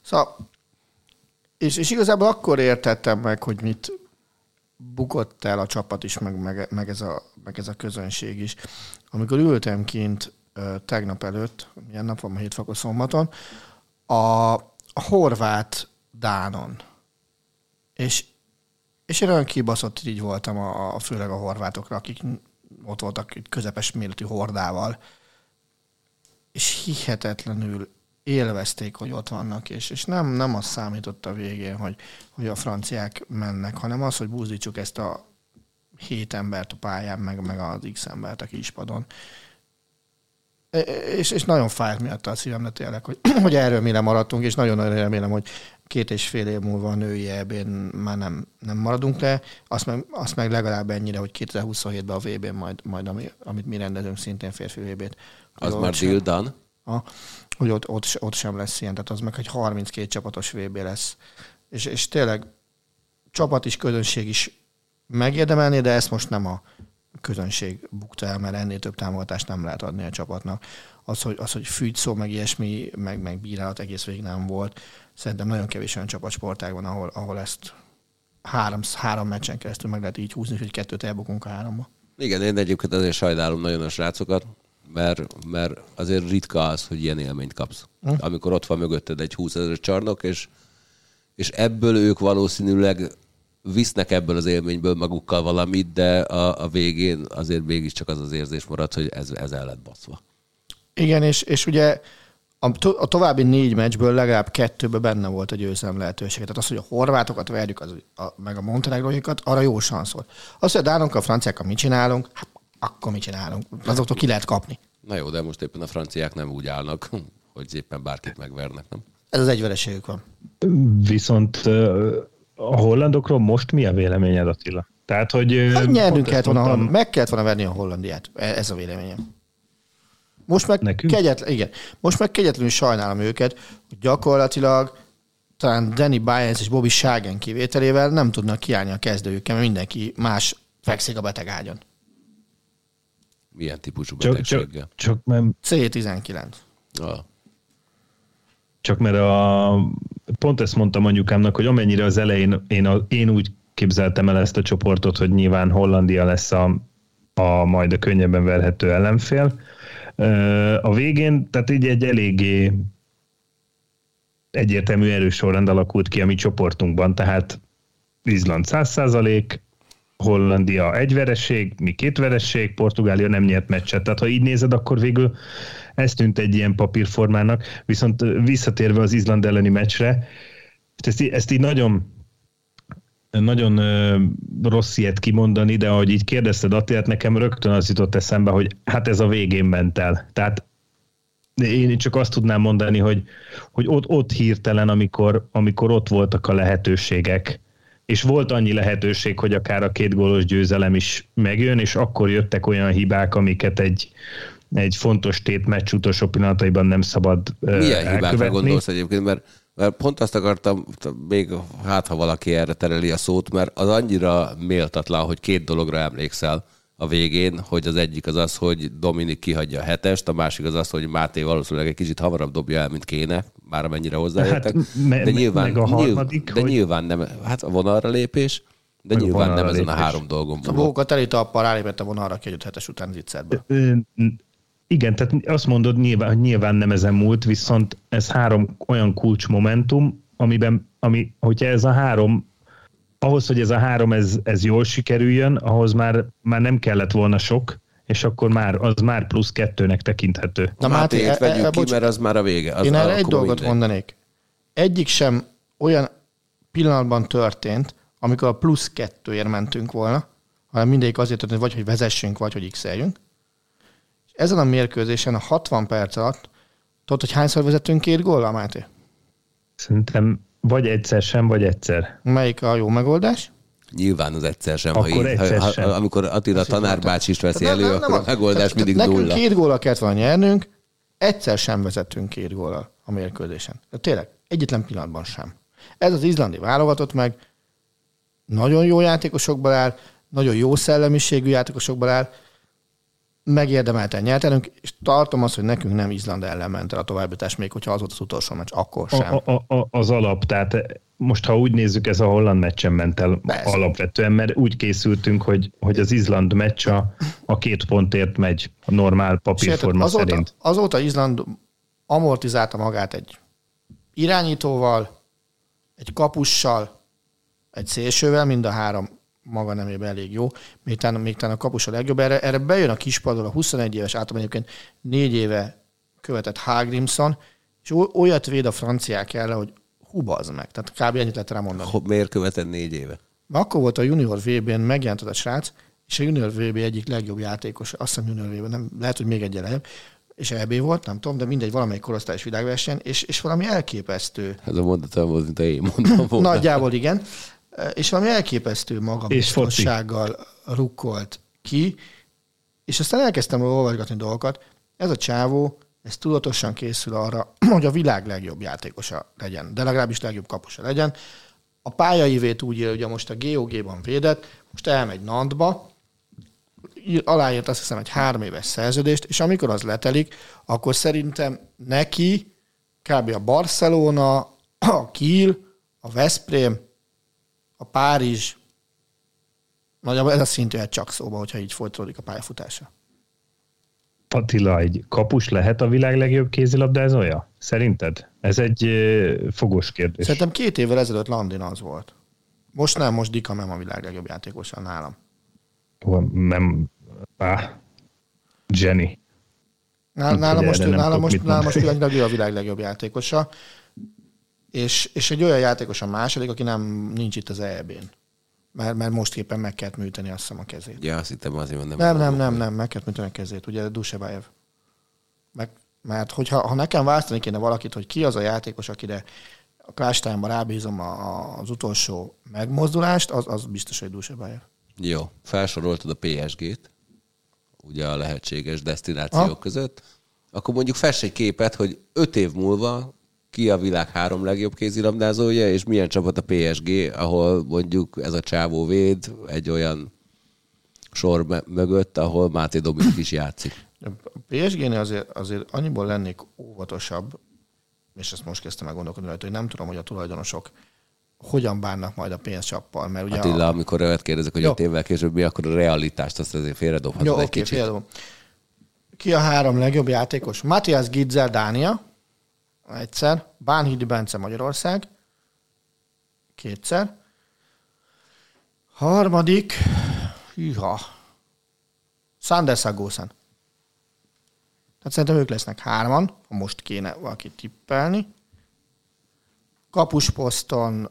Szóval, és, és igazából akkor értettem meg, hogy mit bukott el a csapat is, meg, meg, meg, ez, a, meg ez a közönség is. Amikor ültem kint tegnap előtt, ilyen nap van, hétfakos szombaton, a, a horvát Dánon. És, és én olyan kibaszott így voltam, a, a, főleg a horvátokra, akik ott voltak közepes méretű hordával. És hihetetlenül élvezték, hogy ott vannak, és, és nem, nem az számított a végén, hogy, hogy a franciák mennek, hanem az, hogy búzdítsuk ezt a hét embert a pályán, meg, meg az X embert a kispadon. És, és nagyon fájt miatt a szívemre tényleg, hogy, hogy erről mi lemaradtunk, és nagyon remélem, hogy két és fél év múlva a női é bén már nem, nem maradunk le, azt meg, azt meg legalább ennyire, hogy kétezer-huszonhétben a vé bén majd, majd ami, amit mi rendezünk, szintén férfi vé bét. Az már deal done. Hogy ott, ott, ott sem lesz ilyen, tehát az meg egy harminckét csapatos vé bé lesz. És, és tényleg csapat is, közönség is megérdemelné, de ezt most nem a közönség bukta el, mert ennél több támogatást nem lehet adni a csapatnak. Az, hogy, az, hogy fűgyszó, meg ilyesmi, meg, meg bírálat egész végig nem volt. Szerintem nagyon kevés olyan csapatsportágban, ahol, ahol ezt három, három meccsen keresztül meg lehet így húzni, hogy kettőt elbukunk a háromba. Igen, én egyébként azért sajnálom nagyon a srácokat, mert, mert azért ritka az, hogy ilyen élményt kapsz. Hm? Amikor ott van mögötted egy húszezer csarnok, és, és ebből ők valószínűleg visznek ebből az élményből magukkal valamit, de a, a végén azért mégiscsak az az érzés marad, hogy ez, ez el lett baszva. Igen, és, és ugye a, to- a további négy meccsből legalább kettőben benne volt a győzelem lehetőség. Tehát az, hogy a horvátokat verjük, az, a, meg a montenegróiakat, arra jó szansz volt. Az, hogy a dánunkkal, a franciákkal mit csinálunk, hát akkor mit csinálunk. Azoktól ki lehet kapni. Na jó, de most éppen a franciák nem úgy állnak, hogy éppen bárkit megvernek, nem? Ez az egyvereségük van. Viszont a hollandokról most mi a véleményed, Attila? Tehát, hogy... Hát nyernünk kellett volna, mondtam... meg kellett volna verni a Hollandiát. Ez a véleményem. Most meg, kegyetlen, igen. Most meg kegyetlenül sajnálom őket, hogy gyakorlatilag talán Danny Bynes és Bobby Schagen kivételével nem tudnak kiállni a kezdőjükkel, mert mindenki más fekszik a beteg ágyon. Milyen típusú betegséggel? Csak, csak, csak C tizenkilenc. Ah. Csak mert a, pont ezt mondtam anyukámnak, hogy amennyire az elején én, a, én úgy képzeltem el ezt a csoportot, hogy nyilván Hollandia lesz a, a majd a könnyebben verhető ellenfél. A végén, tehát így egy eléggé egyértelmű erős sorrend alakult ki a mi csoportunkban, tehát Izland száz százalék, Hollandia egy vereség, mi két vereség, Portugália nem nyert meccset. Tehát ha így nézed, akkor végül ez tűnt egy ilyen papírformának, viszont visszatérve az Izland elleni meccsre, ezt így, ezt így nagyon, nagyon rossz ilyet kimondani, de ahogy így kérdezted Attilát, nekem rögtön az jutott eszembe, hogy hát ez a végén ment el. Tehát én csak azt tudnám mondani, hogy, hogy ott, ott hirtelen, amikor, amikor ott voltak a lehetőségek, és volt annyi lehetőség, hogy akár a két gólos győzelem is megjön, és akkor jöttek olyan hibák, amiket egy, egy fontos tétmeccs utolsó pillanataiban nem szabad Milyen elkövetni. Milyen hibákra gondolsz egyébként? Mert, mert pont azt akartam, még hát ha valaki erre tereli a szót, mert az annyira méltatlan, hogy két dologra emlékszel a végén, hogy az egyik az az, hogy Dominik kihagyja a hetest, a másik az az, hogy Máté valószínűleg egy kicsit hamarabb dobja el, mint kéne, már amennyire hozzájöttek. Hát, me- de nyilván, meg a harmadik, nyilv, de nyilván nem, hát a vonalra lépés, de nyilván nem lépés. Ezen a három dolgon volt. A Bóka telít a parálépett a vonalra ki egy öt hetes után zicserbe. Igen, tehát azt mondod, nyilván, hogy nyilván nem ezen múlt, viszont ez három olyan kulcsmomentum, amiben, ami, hogyha ez a három ahhoz, hogy ez a három, ez, ez jól sikerüljön, ahhoz már, már nem kellett volna sok, és akkor már, az már plusz kettőnek tekinthető. Na Máté, vegyük e, e, ki, bocs, mert az már a vége. Az én erre egy dolgot minden. mondanék. Egyik sem olyan pillanatban történt, amikor a plusz kettőért mentünk volna, hanem mindegyik azért történt, vagy hogy vezessünk, vagy hogy x-eljünk. És ezen a mérkőzésen a hatvan perc alatt, tudod, hogy hányszor vezetünk két góllal, Máté? Szerintem vagy egyszer sem, vagy egyszer. Melyik a jó megoldás? Nyilván az egyszer sem. Akkor ha egyszer ha, sem. Ha, amikor Attila ezt tanárbács is veszi elő, nem, nem, akkor a megoldás tehát, mindig nulla. Nekünk két góla kellett volna nyernünk, egyszer sem vezetünk két góla a mérkőzésen. De tényleg, egyetlen pillanatban sem. Ez az izlandi válogatott meg, nagyon jó játékosokból áll, nagyon jó szellemiségű játékosokból áll, megérdemelten nyertenünk, és tartom azt, hogy nekünk nem Izland ellen ment el a továbbjutás, még hogyha az volt az utolsó meccs, akkor sem. A, a, a, az alap, tehát most ha úgy nézzük, ez a holland meccsen ment el Persze. alapvetően, mert úgy készültünk, hogy, hogy az Izland meccs a, a két pontért megy a normál papírforma azóta, szerint. Azóta Izland amortizálta magát egy irányítóval, egy kapussal, egy szélsővel, mind a három maga nemében elég jó, még talán, még talán a kapus a legjobb. Erre, erre bejön a kispadról a huszonegy éves által egyébként négy éve követett Hagrimson, és olyat véd a franciák ellen, hogy hubazd meg. Tehát kb. Ennyit lehet rá mondani. Miért követett négy éve? Akkor volt a junior vé bén megjelent a srác, és a junior vé bé egyik legjobb játékos, azt hiszem junior vé bén, nem, lehet, hogy még egy legjobb, és é bé volt, nem tudom, de mindegy, valamelyik korosztályos világverseny, és, és valami elképesztő. Ez a mondatom volt, mint a én mondtam volna. Nagyjából igen. És valami elképesztő magabiztossággal rukkolt ki, és aztán elkezdtem olvasgatni dolgokat. Ez a csávó, ez tudatosan készül arra, hogy a világ legjobb játékosa legyen, de legalábbis legjobb kapusa legyen. A pályaivét úgy él, ugye most a gé o gé-ban védett, most elmegy Nantba, aláírt azt hiszem egy három éves szerződést, és amikor az letelik, akkor szerintem neki kb. A Barcelona, a Kiel, a Veszprém, a Párizs, nagyjából ez a szint jöhet csak szóba, hogyha így folytatódik a pályafutása. Attila, egy kapus lehet a világ legjobb kézilabdázója? Szerinted? Ez egy fogós kérdés. Szerintem két évvel ezelőtt Landin az volt. Most nem, most Dika nem a világ legjobb játékosa nálam. Nem, á, Jenny. Nálam, nálam most, nálam most, nálam most a világ legjobb játékosa. És, és egy olyan játékos a második, aki nem nincs itt az é bé-n. Mert, mert most éppen meg kellett műteni azt hiszem a kezét. Ja, azt hittem azért mondom. Nem, nem, nem, nem, meg kellett műteni a kezét. Ugye Dushebaev. Meg, mert hogyha ha nekem választani kéne valakit, hogy ki az a játékos, akire a Klástánban rábízom a, a, az utolsó megmozdulást, az, az biztos, hogy Dushebaev. Jó, felsoroltad a pé es gé-t, ugye a lehetséges desztinációk ha? között. Akkor mondjuk fess egy képet, hogy öt év múlva ki a világ három legjobb kézilabdázója, és milyen csapat a pé es gé, ahol mondjuk ez a csávó véd egy olyan sor me- mögött, ahol Máté Dominik is játszik. A pé es gé-nél azért, azért annyiból lennék óvatosabb, és ezt most kezdtem el gondolkodni rajta, hogy nem tudom, hogy a tulajdonosok hogyan bánnak majd a pénzcsappal. Mert ugye Attila, a... amikor övet kérdezik, hogy öt évvel később mi, akkor a realitást azt azért félredobhatod egy okay, kicsit. Félredobom. Ki a három legjobb játékos? Matthias Gitzel, Dánia. Egyszer. Bánhidi Bence, Magyarország. Kétszer. Harmadik. Hűha. Sander Sagószán. Tehát szerintem ők lesznek hárman, ha most kéne valaki tippelni. Kapusposzton.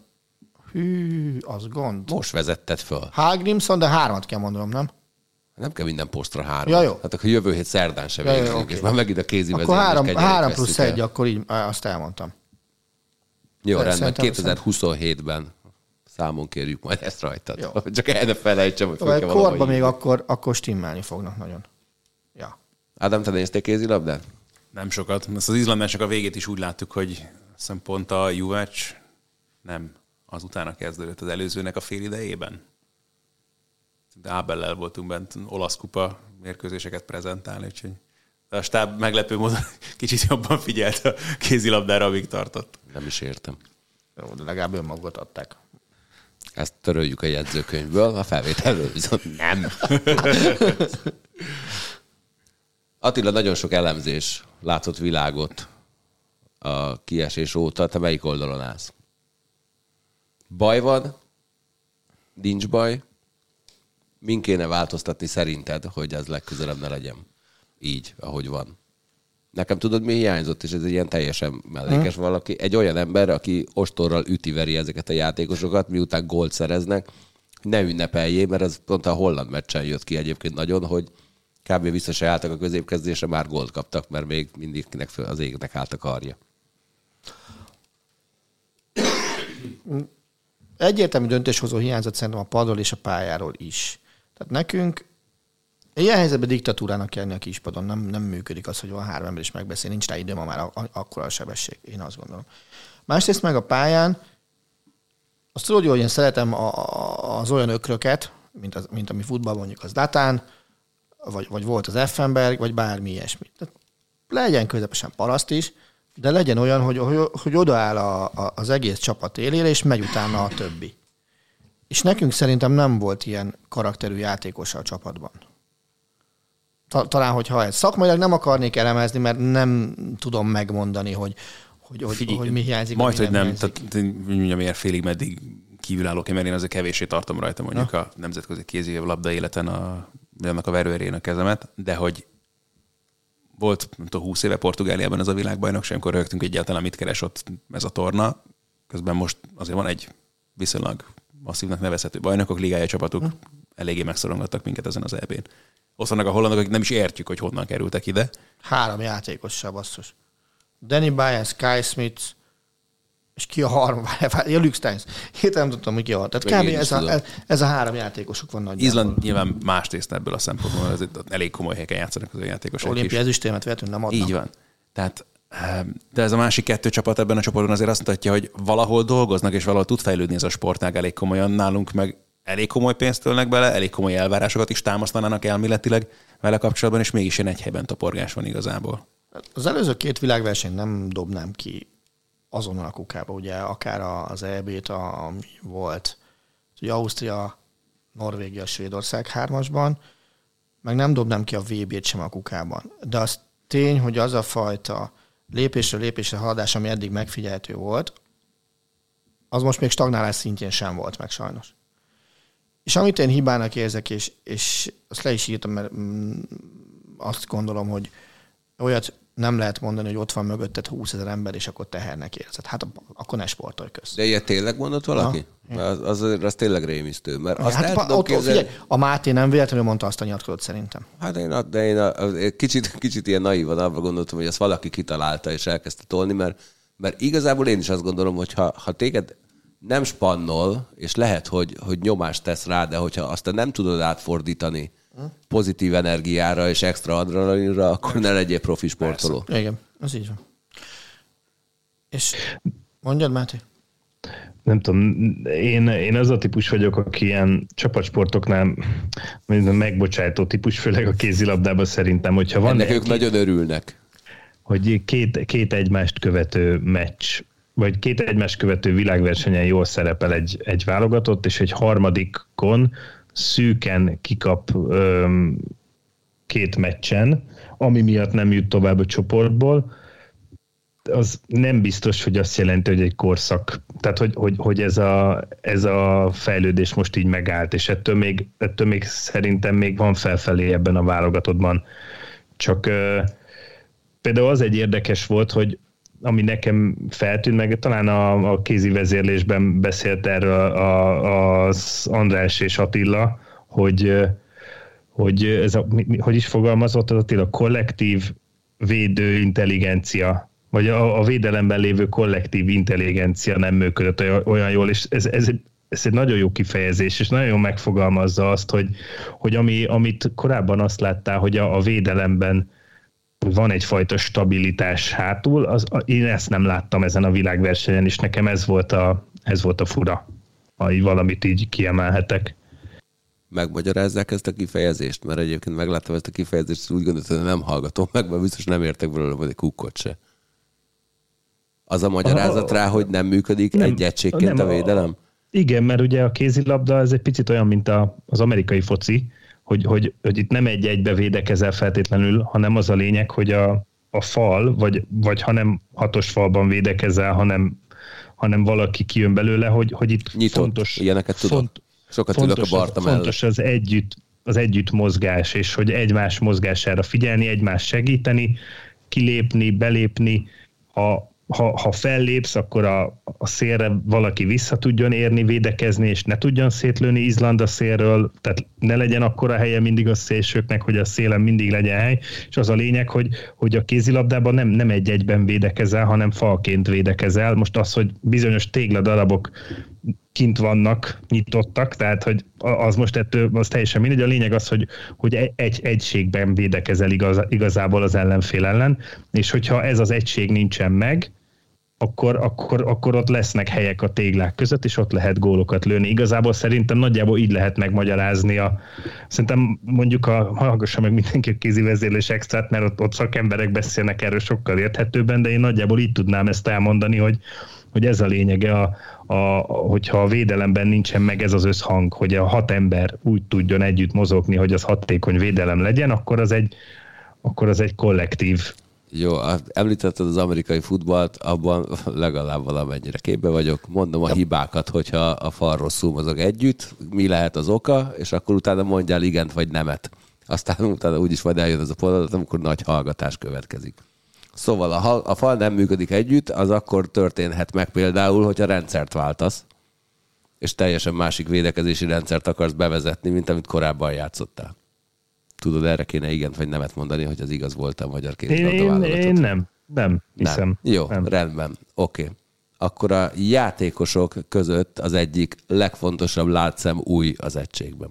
Hű, az gond. Most vezetted föl. Hagrimson, de hármat kell mondanom, nem? Nem kell minden posztra három. Ja, jó. Hát akkor jövő hét szerdán sem ja, végzünk, okay. És már megint a kézi vezérlés. Akkor három, három plusz egy, el. Akkor így azt elmondtam. Jó, de rendben. kétezer-huszonhétben számon kérjük majd ezt rajtad. Jó. Csak el ne felejtsem, hogy fel kell valami. Korban még akkor, akkor stimmelni fognak nagyon. Ja. Ádám, te néztél kézilabdát? Nem sokat. Ezt az izlandások a végét is úgy láttuk, hogy pont a Juvács nem az utána kezdődött az előzőnek a fél idejében. De Ábellel voltunk bent olasz kupa mérkőzéseket prezentálni, úgyhogy a stáb meglepő módon kicsit jobban figyelt a kézilabdára, amíg tartott. Nem is értem. Jó, de legalább önmagot adták. Ezt töröljük a jegyzőkönyvből, a felvételről viszont nem. Attila, nagyon sok elemzés látott világot a kiesés óta. Te melyik oldalon állsz? Baj van? Nincs baj? Min kéne változtatni szerinted, hogy ez legközelebb ne legyen így, ahogy van? Nekem tudod, mi hiányzott, és ez egy ilyen teljesen mellékes hmm. valaki. Egy olyan ember, aki ostorral ütiveri ezeket a játékosokat, miután gólt szereznek, ne ünnepeljé, mert ez pont a holland meccsen jött ki egyébként nagyon, hogy kb. Vissza se álltak a középkezdésre, már gólt kaptak, mert még mindig az égnek állt a karja. egyértelmű döntéshozó hiányzott szerintem a padról és a pályáról is. Tehát nekünk ilyen helyzetben diktatúrának járni a kispadon. Nem, nem működik az, hogy van három ember is megbeszél. Nincs rá időm, ha már akkora a sebesség. Én azt gondolom. Másrészt meg a pályán, azt tudod, hogy én szeretem a, a, az olyan ökröket, mint, az, mint ami futball mondjuk az Datán, vagy, vagy volt az Effenberg, vagy bármi ilyesmi. Tehát legyen közepesen paraszt is, de legyen olyan, hogy, hogy, hogy odaáll a, a, az egész csapat élére, és megy utána a többi. És nekünk szerintem nem volt ilyen karakterű játékos a csapatban. Talán, hogyha ez szakmailag nem akarnék elemezni, mert nem tudom megmondani, hogy, hogy, hogy, Figyelj, hogy mi hiányzik. Majd, hogy nem, nem tehát mondjam, miért félig meddig kívülállok, mert én azért kevéssé tartom rajta mondjuk Na. a nemzetközi kézilabda életen a, annak a verőerén a kezemet, de hogy volt, nem tudom, húsz éve Portugáliában ez a világbajnokság, amikor rögtünk egyáltalán mit keres ott ez a torna, közben most azért van egy viszonylag masszívnak nevezhető bajnokok, ligája csapatuk, hm. eléggé megszorongattak minket ezen az é bén. Ott vannak a hollandok, akik nem is értjük, hogy honnan kerültek ide. Három játékossal, basszus. Danny Bynes, Sky Smith, és ki a harmadik? Ja, Luke Steins. Hét nem tudtam, hogy ki a harmadik. Tehát kb. Ez a, ez a három játékosuk van nagyjából. Izland nyilván más tészta ebből a szempontból, ez elég komoly helyeken játszanak az a játékosok is. Olimpiai ezüstémet vetünk, nem adnak. Így van. Tehát, de ez a másik kettő csapat ebben a csoportban azért azt mutatja, hogy valahol dolgoznak, és valahol tud fejlődni ez a sportág elég komolyan, nálunk meg elég komoly pénzt ölnek bele, elég komoly elvárásokat is támasztanának elméletileg vele kapcsolatban, és mégis ilyen egy helyben toporgás van igazából. Az előző két világverseny nem dobnám ki azonnal a kukába, ugye akár az é bét, ami volt. Ugye Ausztria, Norvégia, Svédország hármasban, meg nem dobnám ki a vé bét sem a kukában. De az tény, hogy az a fajta lépésről lépésre haladás, ami eddig megfigyelhető volt, az most még stagnálás szintjén sem volt meg sajnos. És amit én hibának érzek, és, és azt le is írtam, mert azt gondolom, hogy olyat nem lehet mondani, hogy ott van mögötted húszezer ember, és akkor tehernek érzed. Hát akkor ne sportolj között. De ilyet tényleg mondott valaki? Az, az, az tényleg rémisztő. Mert azt hát, pa, ott, képzelni... figyelj, a Máté nem véletlenül mondta azt a nyilatkozott szerintem. Hát én, de én a, a, kicsit, kicsit ilyen naívan abban gondoltam, hogy ezt valaki kitalálta, és elkezdte tolni, mert, mert igazából én is azt gondolom, hogy ha, ha téged nem spannol, és lehet, hogy, hogy nyomást tesz rá, de hogyha azt nem tudod átfordítani pozitív energiára és extra adrenalinra, akkor ne legyél profi sportoló. Persze. Igen, az így van. És mondjad, Máté? Nem tudom, én, én az a típus vagyok, aki ilyen csapatsportoknál megbocsájtó típus, főleg a kézilabdában szerintem, hogyha van... Ennek egy, ők nagyon örülnek. Hogy két, két egymást követő meccs, vagy két egymást követő világversenyen jól szerepel egy, egy válogatott, és egy harmadikon szűken kikap öm, két meccsen, ami miatt nem jut tovább a csoportból, az nem biztos, hogy azt jelenti, hogy egy korszak, tehát hogy, hogy, hogy ez, a, ez a fejlődés most így megállt, és ettől még, ettől még szerintem még van felfelé ebben a válogatottban. Csak ö, például az egy érdekes volt, hogy ami nekem feltűnt, meg talán a, a kézi vezérlésben beszélt erről a, a, az András és Attila, hogy, hogy, ez a, hogy is fogalmazott az Attila, kollektív védő intelligencia, vagy a, a védelemben lévő kollektív intelligencia nem működött olyan jól, és ez, ez, ez egy nagyon jó kifejezés, és nagyon jól megfogalmazza azt, hogy, hogy ami, amit korábban azt láttál, hogy a, a védelemben van egyfajta stabilitás hátul, az, én ezt nem láttam ezen a világversenyen, és nekem ez volt a, ez volt a fura, ha így valamit így kiemelhetek. Megmagyarázzák ezt a kifejezést, mert egyébként megláttam ezt a kifejezést, úgy gondoltam, hogy nem hallgatom meg, mert biztos nem értek belőle, vagy egy kukkot se. Az a magyarázat a, rá, hogy nem működik nem, egy egységként nem, a védelem? A, igen, mert ugye a kézilabda ez egy picit olyan, mint a, az amerikai foci, Hogy, hogy, hogy itt nem egy-egybe védekezel feltétlenül, hanem az a lényeg, hogy a, a fal, vagy, vagy ha nem hatos falban védekezel, hanem, hanem valaki kijön belőle, hogy, hogy itt nyitott, fontos, ilyeneket tudok. Font, Sokat fontos, tudok a Barta mellett. Fontos az együtt, az együtt mozgás, és hogy egymás mozgására figyelni, egymás segíteni, kilépni, belépni, ha Ha, ha fellépsz, akkor a, a szélre valaki vissza tudjon érni, védekezni, és ne tudjon szétlőni Izland a szélről, tehát ne legyen akkora helye mindig a szélsőknek, hogy a szélen mindig legyen hely, és az a lényeg, hogy, hogy a kézilabdában nem, nem egy-egyben védekezel, hanem falként védekezel. Most az, hogy bizonyos tégladarabok kint vannak, nyitottak, tehát hogy az most ettől, az teljesen mindegy. A lényeg az, hogy, hogy egy egységben védekezel igaz, igazából az ellenfél ellen, és hogyha ez az egység nincsen meg, akkor, akkor, akkor ott lesznek helyek a téglák között, és ott lehet gólokat lőni. Igazából szerintem nagyjából így lehet megmagyarázni a... Szerintem mondjuk a... Hallgassa meg mindenki a kézi vezérlés extrát, mert ott, ott szakemberek beszélnek erről sokkal érthetőbben, de én nagyjából így tudnám ezt elmondani, hogy, hogy ez a lényege, a, a, hogyha a védelemben nincsen meg ez az összhang, hogy a hat ember úgy tudjon együtt mozogni, hogy az hatékony védelem legyen, akkor az egy, akkor az egy kollektív. Jó, említetted az amerikai futballt, abban legalább valamennyire képbe vagyok. Mondom a hibákat, hogyha a fal rosszul mozog együtt, mi lehet az oka, és akkor utána mondjál igent vagy nemet. Aztán utána úgyis majd eljön az a pillanat, amikor nagy hallgatás következik. Szóval a, hal, a fal nem működik együtt, az akkor történhet meg például, hogyha rendszert váltasz, és teljesen másik védekezési rendszert akarsz bevezetni, mint amit korábban játszottál. Tudod, erre kéne igent vagy nemet mondani, hogy az igaz volt a magyar kézilabda válogatott. Én nem, nem hiszem. Nem. Jó, nem. Rendben, oké. Okay. Akkor a játékosok között az egyik legfontosabb látszem új az egységben.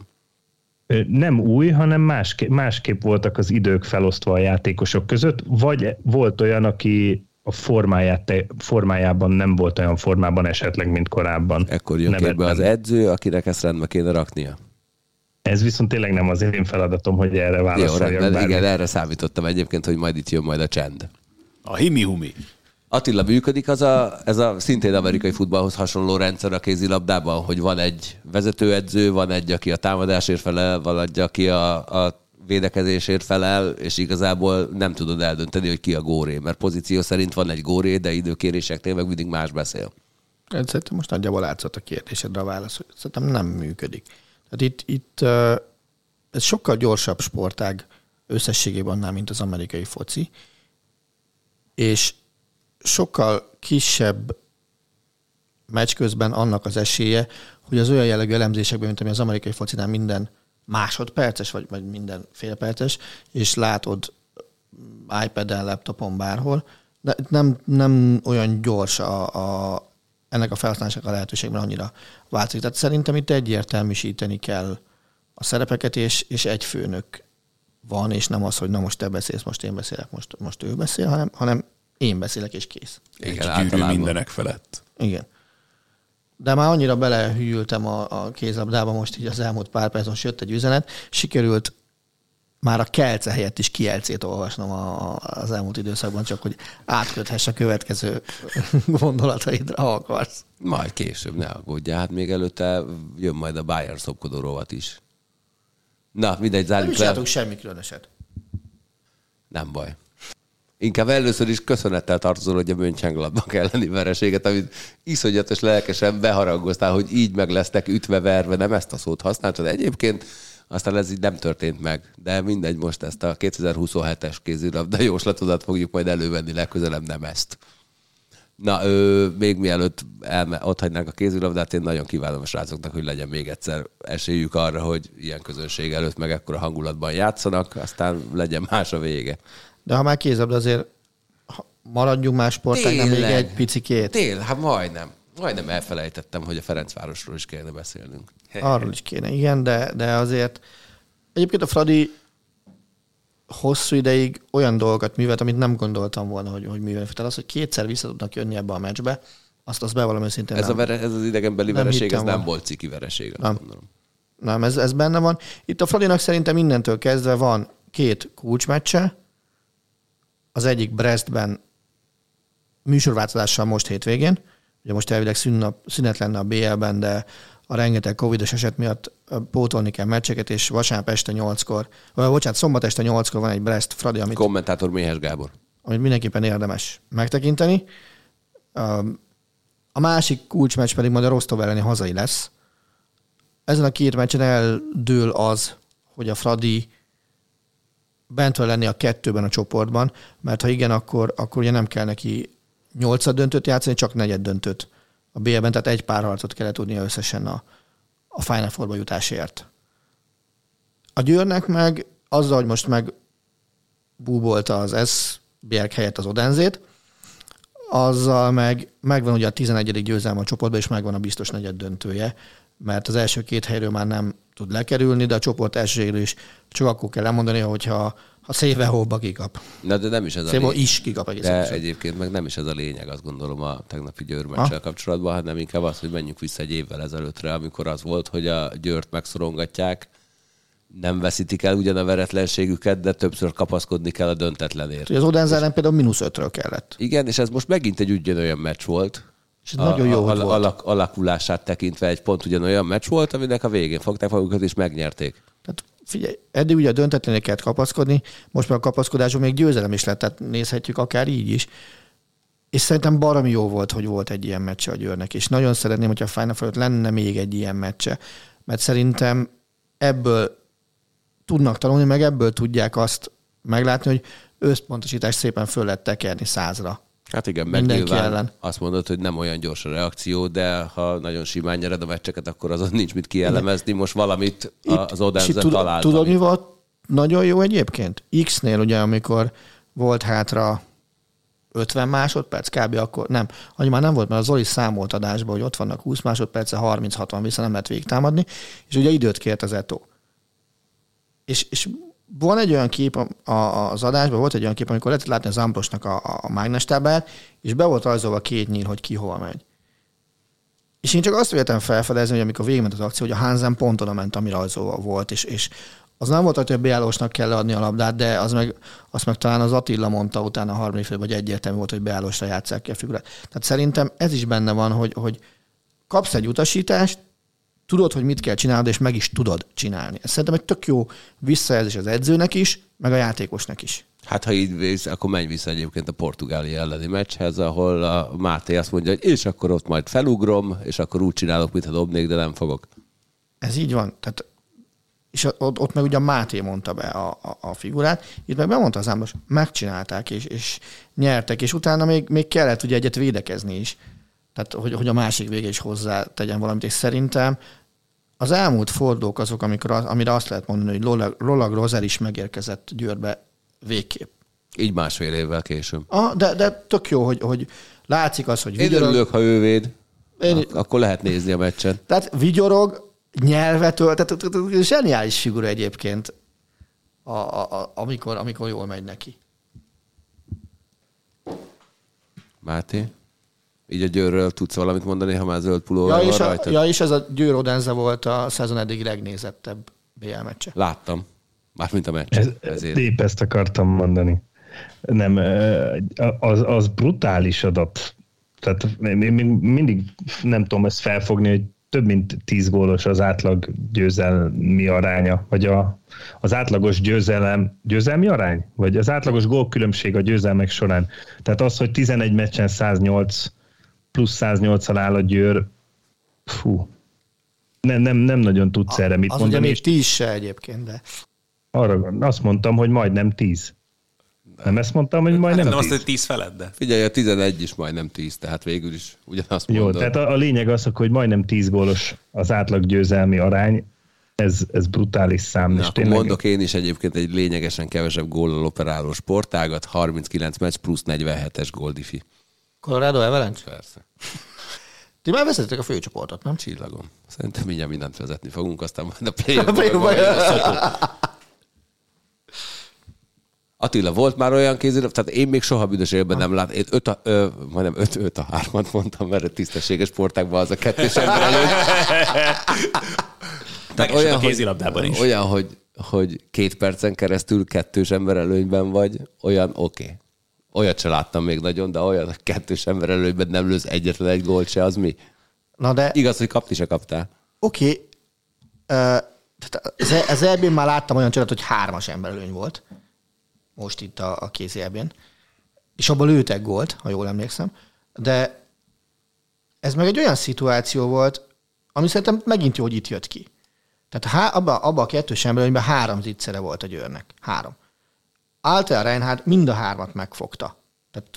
Nem új, hanem másképp, másképp voltak az idők felosztva a játékosok között, vagy volt olyan, aki a formáját, formájában nem volt olyan formában esetleg, mint korábban. Ekkor jön képbe az edző, akinek ezt rendbe kéne raknia. Ez viszont tényleg nem az én feladatom, hogy erre válaszoljak. Jó, igen, erre számítottam egyébként, hogy majd itt jön majd a csend. A himi-humi. Attila, működik az a, ez a szintén amerikai futballhoz hasonló rendszer a kézilabdában, hogy van egy vezetőedző, van egy, aki a támadásért felel, van egy, aki a, a védekezésért felel, és igazából nem tudod eldönteni, hogy ki a góré, mert pozíció szerint van egy góré, de időkéréseknél meg mindig más beszél. Szerintem most nagyjából látszott a kérdésedre a válasz, hogy szerintem nem működik. Hát itt, itt ez sokkal gyorsabb sportág összességében annál, mint az amerikai foci, és sokkal kisebb meccs közben annak az esélye, hogy az olyan jellegű elemzésekben, mint ami az amerikai focinál minden másodperces, vagy, vagy minden félperces, és látod iPad-en, laptopon, bárhol, de nem, nem olyan gyors a, a ennek a felhasználásnak a lehetőségben annyira változik. Tehát szerintem itt egyértelműsíteni kell a szerepeket, és, és egy főnök van, és nem az, hogy na most te beszélsz, most én beszélek, most, most ő beszél, hanem, hanem én beszélek, és kész. Igen, egy gyűrű mindenek felett. Igen. De már annyira belehűltem a, a kézlabdába most így az elmúlt pár percon, jött egy üzenet, sikerült már a kelce helyett is kielcét olvasnom a, az elmúlt időszakban, csak hogy átköthess a következő gondolataidra, ha akarsz. Majd később, ne aggódjál, hát még előtte jön majd a Bayern szopkodó rovat is. Na, mindegy, zárjuk fel. Nem is semmi különöset. Nem baj. Inkább először is köszönettel tartozol, hogy a Mönchengladbach elleni vereséget, amit iszonyatos lelkesen beharangoztál, hogy így meg lesznek ütve, verve, nem ezt a szót használtad egyébként, aztán ez így nem történt meg. De mindegy, most ezt a kétezer-huszonhetes kézilabda jóslatodat fogjuk majd elővenni, legközelebb nem ezt. Na, ö, még mielőtt elme, ott hagynánk a kézilabdát, én nagyon kívánom a srácoknak, hogy legyen még egyszer esélyük arra, hogy ilyen közönség előtt meg ekkora hangulatban játszanak, aztán legyen más a vége. De ha már kézilabda, azért maradjunk más sportágban még egy picikét. Tényleg, hát majdnem. Majdnem elfelejtettem, hogy a Ferencvárosról is kéne beszélnünk. Arról is kéne, igen, de, de azért egyébként a Fradi hosszú ideig olyan dolgokat művelt, amit nem gondoltam volna, hogy, hogy művel. Tehát az, hogy kétszer vissza tudnak jönni ebbe a meccsbe, azt, azt bevallom őszintén ez, ez az idegenbeli vereség, ez nem van. Volt ciki vereség. Nem, nem ez, ez benne van. Itt a Fradinak szerintem innentől kezdve van két kulcsmeccse, az egyik Brestben műsorváltozással most hétvégén, ugye most elvileg szünnap, szünet lenne a bé el-ben, de a rengeteg covidos eset miatt pótolni kell meccseket, és vasárnap este nyolckor, vagy bocsánat, szombat este nyolckor van egy Brest Fradi, amit... Kommentátor Méhes Gábor. Amit mindenképpen érdemes megtekinteni. A másik kulcsmeccs pedig majd a Rostov elleni hazai lesz. Ezen a két meccsen eldől az, hogy a Fradi bent van lenni a kettőben a csoportban, mert ha igen, akkor, akkor ugye nem kell neki nyolcad döntőt játszani, csak negyed döntőt a bé el-ben, tehát egy pár harcot kellett tudnia összesen a, a Final Four-ba jutásért. A Győrnek meg azzal, hogy most megbúbolta az es bé er helyett az Odenzét, azzal meg megvan ugye a tizenegyedik győzelme a csoportban, és megvan a biztos negyed döntője, mert az első két helyről már nem tud lekerülni, de a csoport elsőségről is csak akkor kell elmondani, hogyha ha Szévehóba kikap. Na, de nem is ez a lényeg. is kikap egész. De egyébként meg nem is ez a lényeg, azt gondolom a tegnapi Győr meccsel kapcsolatban, hanem inkább az, hogy menjünk vissza egy évvel ezelőttre, amikor az volt, hogy a Győrt megszorongatják, nem veszítik el ugyan a veretlenségüket, de többször kapaszkodni kell a döntetlenért. Az Odense ellen például mínusz ötről kellett. Igen, és ez most megint egy ugyanolyan meccs volt. És a, nagyon jó a, a, volt. Alakulását tekintve egy pont ugyanolyan meccs volt, aminek a végén fogták magukat és megnyerték. Tehát figyelj, eddig ugye a döntetlenért kellett kapaszkodni, most már a kapaszkodáson még győzelem is lett, tehát nézhetjük akár így is. És szerintem baromi jó volt, hogy volt egy ilyen meccse a Győrnek, és nagyon szeretném, hogyha a Final Four lenne még egy ilyen meccse, mert szerintem ebből tudnak tanulni, meg ebből tudják azt meglátni, hogy összpontosítást szépen föl lehet tekerni százra. Hát igen, meg nyilván azt mondod, hogy nem olyan gyors a reakció, de ha nagyon simán nyered a meccseket, akkor azon nincs mit kielemezni. Most valamit itt, az Odense talált. Tudod, mi volt nagyon jó egyébként? X-nél ugye, amikor volt hátra ötven másodperc, kb. Akkor nem. Annyi már nem volt, mert a Zoli számolt adásban, hogy ott vannak húsz másodperce, harminc-hatvan vissza nem lehet végigtámadni, és ugye időt kért az Eto. És, és van egy olyan kép a, a, az adásban, volt egy olyan kép, amikor lehetett látni az Ambrosnak a, a mágnestábláját, és be volt rajzolva két nyíl, hogy ki hova megy. És én csak azt véltem felfedezni, hogy amikor végigment az akció, hogy a Hansen pont oda ment, ami rajzolva volt, és, és az nem volt, hogy a beállósnak kell leadni a labdát, de az meg, azt meg talán az Attila mondta utána a harmadik félben, vagy egyértelmű volt, hogy beállósra játsszák ki a figurát. Tehát szerintem ez is benne van, hogy, hogy kapsz egy utasítást, tudod, hogy mit kell csinálni, és meg is tudod csinálni. Ez szerintem egy tök jó visszajelzés az edzőnek is, meg a játékosnak is. Hát ha így vész, akkor menj vissza egyébként a Portugália elleni meccshez, ahol a Máté azt mondja, hogy és akkor ott majd felugrom, és akkor úgy csinálok, mintha dobnék, de nem fogok. Ez így van. Tehát, és ott, ott meg ugye a Máté mondta be a, a, a figurát, itt meg bemondta az Ámbos, megcsinálták, és, és nyertek, és utána még, még kellett ugye egyet védekezni is. Tehát, hogy, hogy a másik vége is hozzá tegyen valamit, és szerintem az elmúlt fordulók azok, amikor, amire azt lehet mondani, hogy Roland Rozer is megérkezett Győrbe végképp. Így másfél évvel később. Ah, de, de tök jó, hogy, hogy látszik az, hogy vigyorog. Én örülök, ha ő véd, Én... akkor lehet nézni a meccsen. Tehát vigyorog, nyelvetől, tehát zseniális figura egyébként, a, a, a, amikor, amikor jól megy neki. Máté? Így a Győrről tudsz valamit mondani, ha már zöld pulóval ja, van rajtad? Ja, és ez a Győr Odense volt a szezon eddig legnézettebb bé el meccse. Láttam. Mármint a meccs. Ez, épp ezt akartam mondani. Nem, az, az brutális adat. Tehát én mindig nem tudom ezt felfogni, hogy több mint tíz gólos az átlag győzelmi aránya, vagy a, az átlagos győzelem, győzelmi arány? Vagy az átlagos gólkülönbség a győzelmek során. Tehát az, hogy tizenegy meccsen száznyolc plusz száznyolccal áll a Győr, fú, nem, nem, nem nagyon tudsz a, erre mit az mondani. Az ugye még tíz se egyébként, de... Arra, azt mondtam, hogy majdnem tíz. Nem ezt mondtam, hogy majdnem hát, tíz. Nem azt, hogy tíz felett, de... Figyelj, a tizenegy is majdnem tíz, tehát végül is ugyanazt mondom. Jó, tehát a, a lényeg az, hogy majdnem tíz gólos az átlag győzelmi arány, ez, ez brutális szám. Na, tényleg... Mondok én is egyébként egy lényegesen kevesebb góllal operáló sportágat, harminckilenc meccs plusz negyvenhetes góldifi. Colorado Avalanche? Persze. Ti már veszettek a főcsoportot, nem? Csillagom. Szerintem mindjárt mindent vezetni fogunk, aztán majd a play-off-ban Attila, volt már olyan kézilabda, tehát én még soha büdös élben nem láttam. Én öt a, ö, majdnem öt, öt a hármat mondtam, mert a tisztességes sportákban az a kettős ember előtt. Tehát olyan, a kézilabdában is. Olyan, hogy, hogy két percen keresztül kettős ember előnyben vagy, olyan oké. Okay. Olyat se láttam még nagyon, de olyan a kettős ember előnyben nem lősz egyetlen egy gólt se, az mi? Na de... Igaz, hogy kapni se kaptál. Oké. Okay. Uh, tehát az E B-n már láttam olyan csodát, hogy hármas ember előny volt. Most itt a, a kézi E B-n. És abban lőtek gólt, ha jól emlékszem. De ez meg egy olyan szituáció volt, ami szerintem megint jó, hogy itt jött ki. Tehát há, abban abba a kettős ember előnyben három zicsere volt a Győrnek. Három. Alter Reinhardt mind a hármat megfogta. Tehát...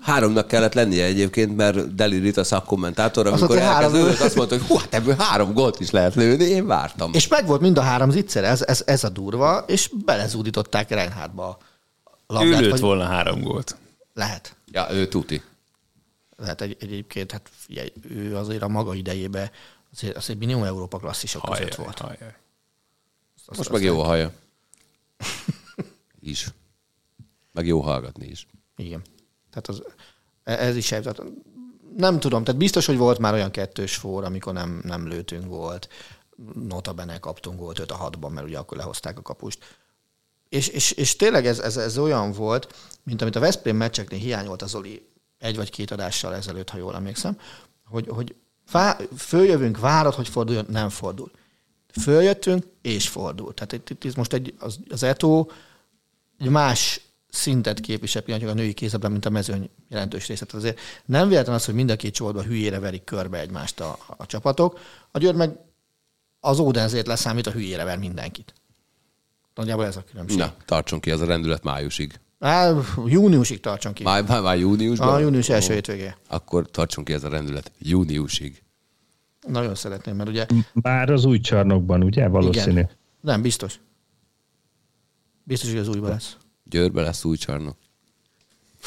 Háromnak kellett lennie egyébként, mert Deli Rita szakkommentátor, amikor elkezdődött, azt mondta, hogy hú, hát ebből három gólt is lehet lőni, én vártam. És megvolt mind a három zicser, ez, ez, ez a durva, és belezúdították Reinhardtba a labdát. Ő lőtt vagy... volna három gólt. Lehet. Ja, ő tuti. Tehát egy, egyébként hát figyelj, ő azért a maga idejében azért, azért minimum Európa klasszisok hajjaj, között volt. Hajjaj. Azt, Most azt meg jó a haja. is. Meg jó hallgatni is. Igen. Tehát az, ez is egy... Nem tudom, tehát biztos, hogy volt már olyan kettős for, amikor nem, nem lőtünk volt. Notabene kaptunk volt öt a hatban, mert ugye akkor lehozták a kapust. És, és, és tényleg ez, ez, ez olyan volt, mint amit a Veszprém meccseknél hiányolt a Zoli egy vagy két adással ezelőtt, ha jól emlékszem, hogy, hogy fá- följövünk, várat, hogy forduljon, nem fordul. Följöttünk, és fordul. Tehát itt, itt, itt most egy, az, az é té o egy más szintet képvisel pillanatnyilag a női kézilabdában, mint a mezőny jelentős része. Tehát azért nem véletlen az, hogy mind a két csoportban hülyére verik körbe egymást a, a csapatok. A Győr meg az Ódenzét leszámít, a hülyére ver mindenkit. Nagyjából ez a különbség. Na, tartson ki ez a rendület májusig. Á, júniusig tartson ki. Már, már, már júniusban? A június első hétvégé. Akkor tartson ki ez a rendület júniusig. Nagyon szeretném, mert ugye... Már az új csarnokban, ugye? Valószínű. Igen. Nem, biztos. Biztos, hogy az újban lesz. Győrben lesz új csarnok.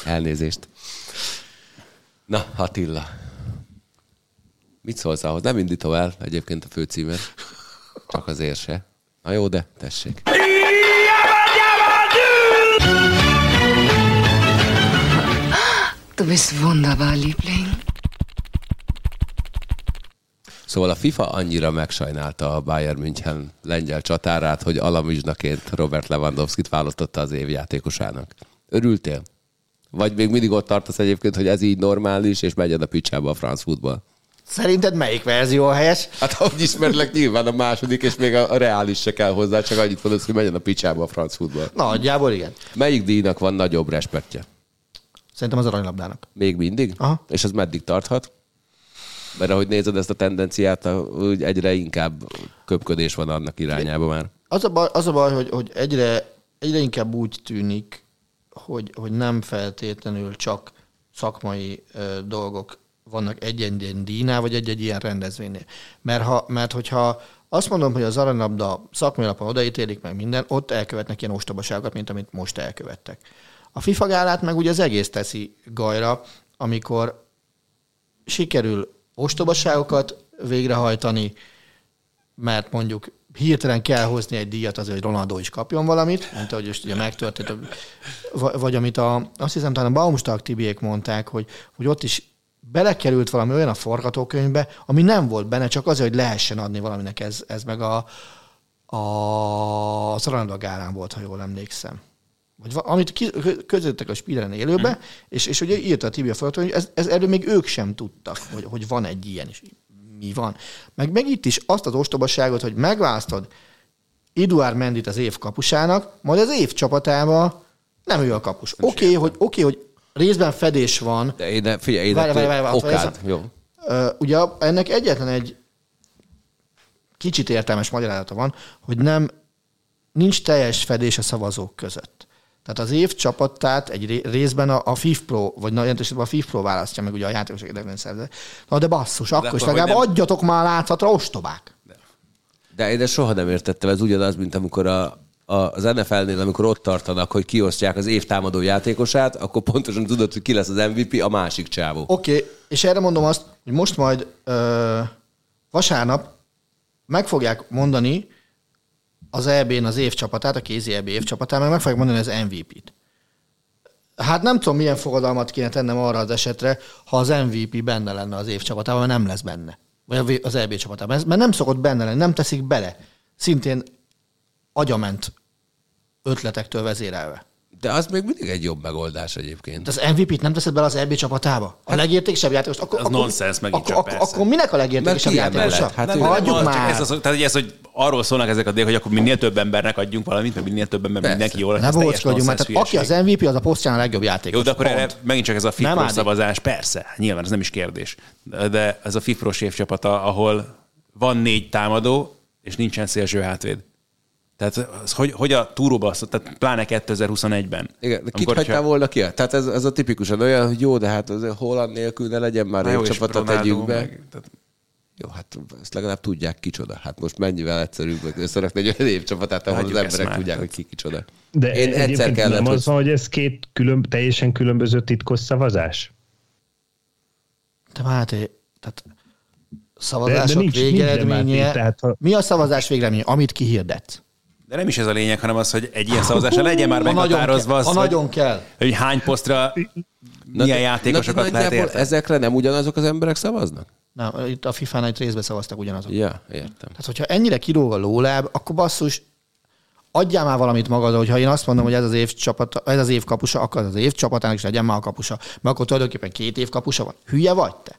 Elnézést. Na, Attila. Mit szólsz ahhoz? Nem indítom el egyébként a főcímet. Csak azért se. Na jó, de tessék. Du bist wunderbar, Liebling. Szóval a FIFA annyira megsajnálta a Bayern München lengyel csatárát, hogy alamizsnaként Robert Lewandowskit választotta az év játékosának. Örültél? Vagy még mindig ott tartasz egyébként, hogy ez így normális, és megyed a picsába a franc futball? Szerinted melyik verzió a helyes? Hát ahogy ismerlek, nyilván a második, és még a reális se kell hozzá, csak annyit mondod, hogy menjen a picsába a franc futball. Nagyjából igen. Melyik díjnak van nagyobb respektje? Szerintem az aranylabdának. Még mindig? Aha. És az meddig tarthat? Mert ahogy nézed ezt a tendenciát, úgy egyre inkább köpködés van annak irányába már. Az a baj, az a baj hogy, hogy egyre, egyre inkább úgy tűnik, hogy, hogy nem feltétlenül csak szakmai ö, dolgok vannak egy-egy díjnál, vagy egy-egy ilyen rendezvénynél. Mert, ha, mert hogyha azt mondom, hogy az aranylabda szakmai alapon odaítélik meg minden, ott elkövetnek ilyen ostobaságokat, mint amit most elkövettek. A FIFA gálát meg ugye az egész teszi gajra, amikor sikerül ostobaságokat végrehajtani, mert mondjuk hirtelen kell hozni egy díjat azért, hogy Ronaldo is kapjon valamit, mint ahogy most ugye megtörtént, vagy, vagy amit a, azt hiszem talán a Baumstark Tibiék mondták, hogy, hogy ott is belekerült valami olyan a forgatókönyvbe, ami nem volt benne, csak azért, hogy lehessen adni valaminek. Ez, ez meg a, a, az Ronaldo gálán volt, ha jól emlékszem. Vagy, amit közöttek a Spilleren élőbe, mm. és, és ugye írta a Tibi a forgatókönyv, hogy ez, ez erről még ők sem tudtak, hogy, hogy van egy ilyen, és mi van. Meg, meg itt is azt az ostobaságot, hogy megválasztod Édouard Mendyt az év kapusának, majd az év csapatával nem ő a kapus. Oké, okay, hogy, okay, hogy részben fedés van. De én, figyelj, várj, várj, várj, várj, okád, jó. Ugye ennek egyetlen egy kicsit értelmes magyarázata van, hogy nem nincs teljes fedés a szavazók között. Tehát az év csapatát egy részben a, a FIFPro, vagy na, jelentősében a FIFPro választja meg ugye a játékosok érdekben szervezet. Na de basszus, de akkor is legalább nem... adjatok már látszatra, ostobák! De, de én ezt soha nem értettem, ez ugyanaz, mint amikor a, a, az en ef el-nél, amikor ott tartanak, hogy kiosztják az év támadó játékosát, akkor pontosan tudod, hogy ki lesz az em vé pé, a másik csávó. Oké, okay, és erre mondom azt, hogy most majd ö, vasárnap meg fogják mondani az é bén az évcsapatát, a kézi é bé évcsapatát, mert meg fogják mondani az em vé pét. Hát nem tudom, milyen fogadalmat kéne tennem arra az esetre, ha az em vé pé benne lenne az évcsapatában, mert nem lesz benne. Vagy az é bé csapatában. Mert nem szokott benne lenni, nem teszik bele. Szintén agyament ötletektől vezérelve. De az még mindig egy jobb megoldás egyébként. De az em vé pét nem teszed bele az é bé csapatába? A legértékesebb játékost? Akkor, az nonsens megint csak persze. Akkor minek a legértékesebb játékosa? Hát adjuk már. Ez az, tehát ez, hogy arról szólnak ezek a díjak, hogy akkor minél több embernek adjunk valamit, mert minél több ember mindenki jól. Ne bóckodjunk, mert aki az em vé pé, az a posztján a legjobb játékos. Jó, de akkor erre megint csak ez a FIFPro szavazás. Persze, nyilván ez nem is kérdés. De ez a FIFPros évcsapata, ahol van négy támadó, és nincsen szélső hátvéd. Tehát hogy, hogy a túróba, tehát pláne kétezer-huszonegyben. Igen, de kit hagytál volna ki? Tehát ez, ez a tipikusan olyan, hogy jó, de hát Holland nélkül ne legyen már egy csapatot, tegyünk be. Meg, tehát... Jó, hát ezt legalább tudják kicsoda. Hát most mennyivel egyszerűbb összerakni egy olyan évcsapatát, ahol az emberek már, tudják, hogy ki kicsoda. De én egyszer kellett, nem az van, hogy ez két külön, teljesen különböző titkos szavazás? Te Máté, tehát szavazások végeredménye. Tehát, ha... Mi a szavazás végeredménye, amit kihirdetsz? De nem is ez a lényeg, hanem az, hogy egy ilyen szavazásra legyen már meghatározva az, hogy, hogy, hogy hány posztra milyen na, játékosokat na, lehet érteni. Ezekre nem ugyanazok az emberek szavaznak? Nem, itt a fifánál itt részben szavaztak ugyanazok. Ja, értem. Tehát, hogyha ennyire kilóg a lóláb, akkor basszus, adjál már valamit magadra, hogyha én azt mondom, hogy ez az év csapata, ez az év kapusa, akkor az év csapatának is legyen már a kapusa. Mert akkor tulajdonképpen két év kapusa van. Hülye vagy te?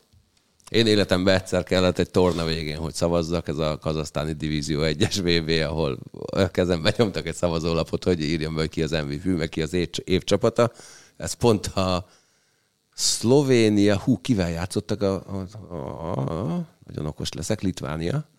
Én életemben egyszer kellett egy torna végén, hogy szavazzak, ez a kazasztáni divízió egyes vé bé, ahol a kezembe nyomtak egy szavazólapot, hogy írjam be, hogy ki az em vé pé, meg ki az évcsapata. Ez pont a Szlovénia, hú, kivel játszottak a... a, a, a nagyon okos leszek, Litvánia.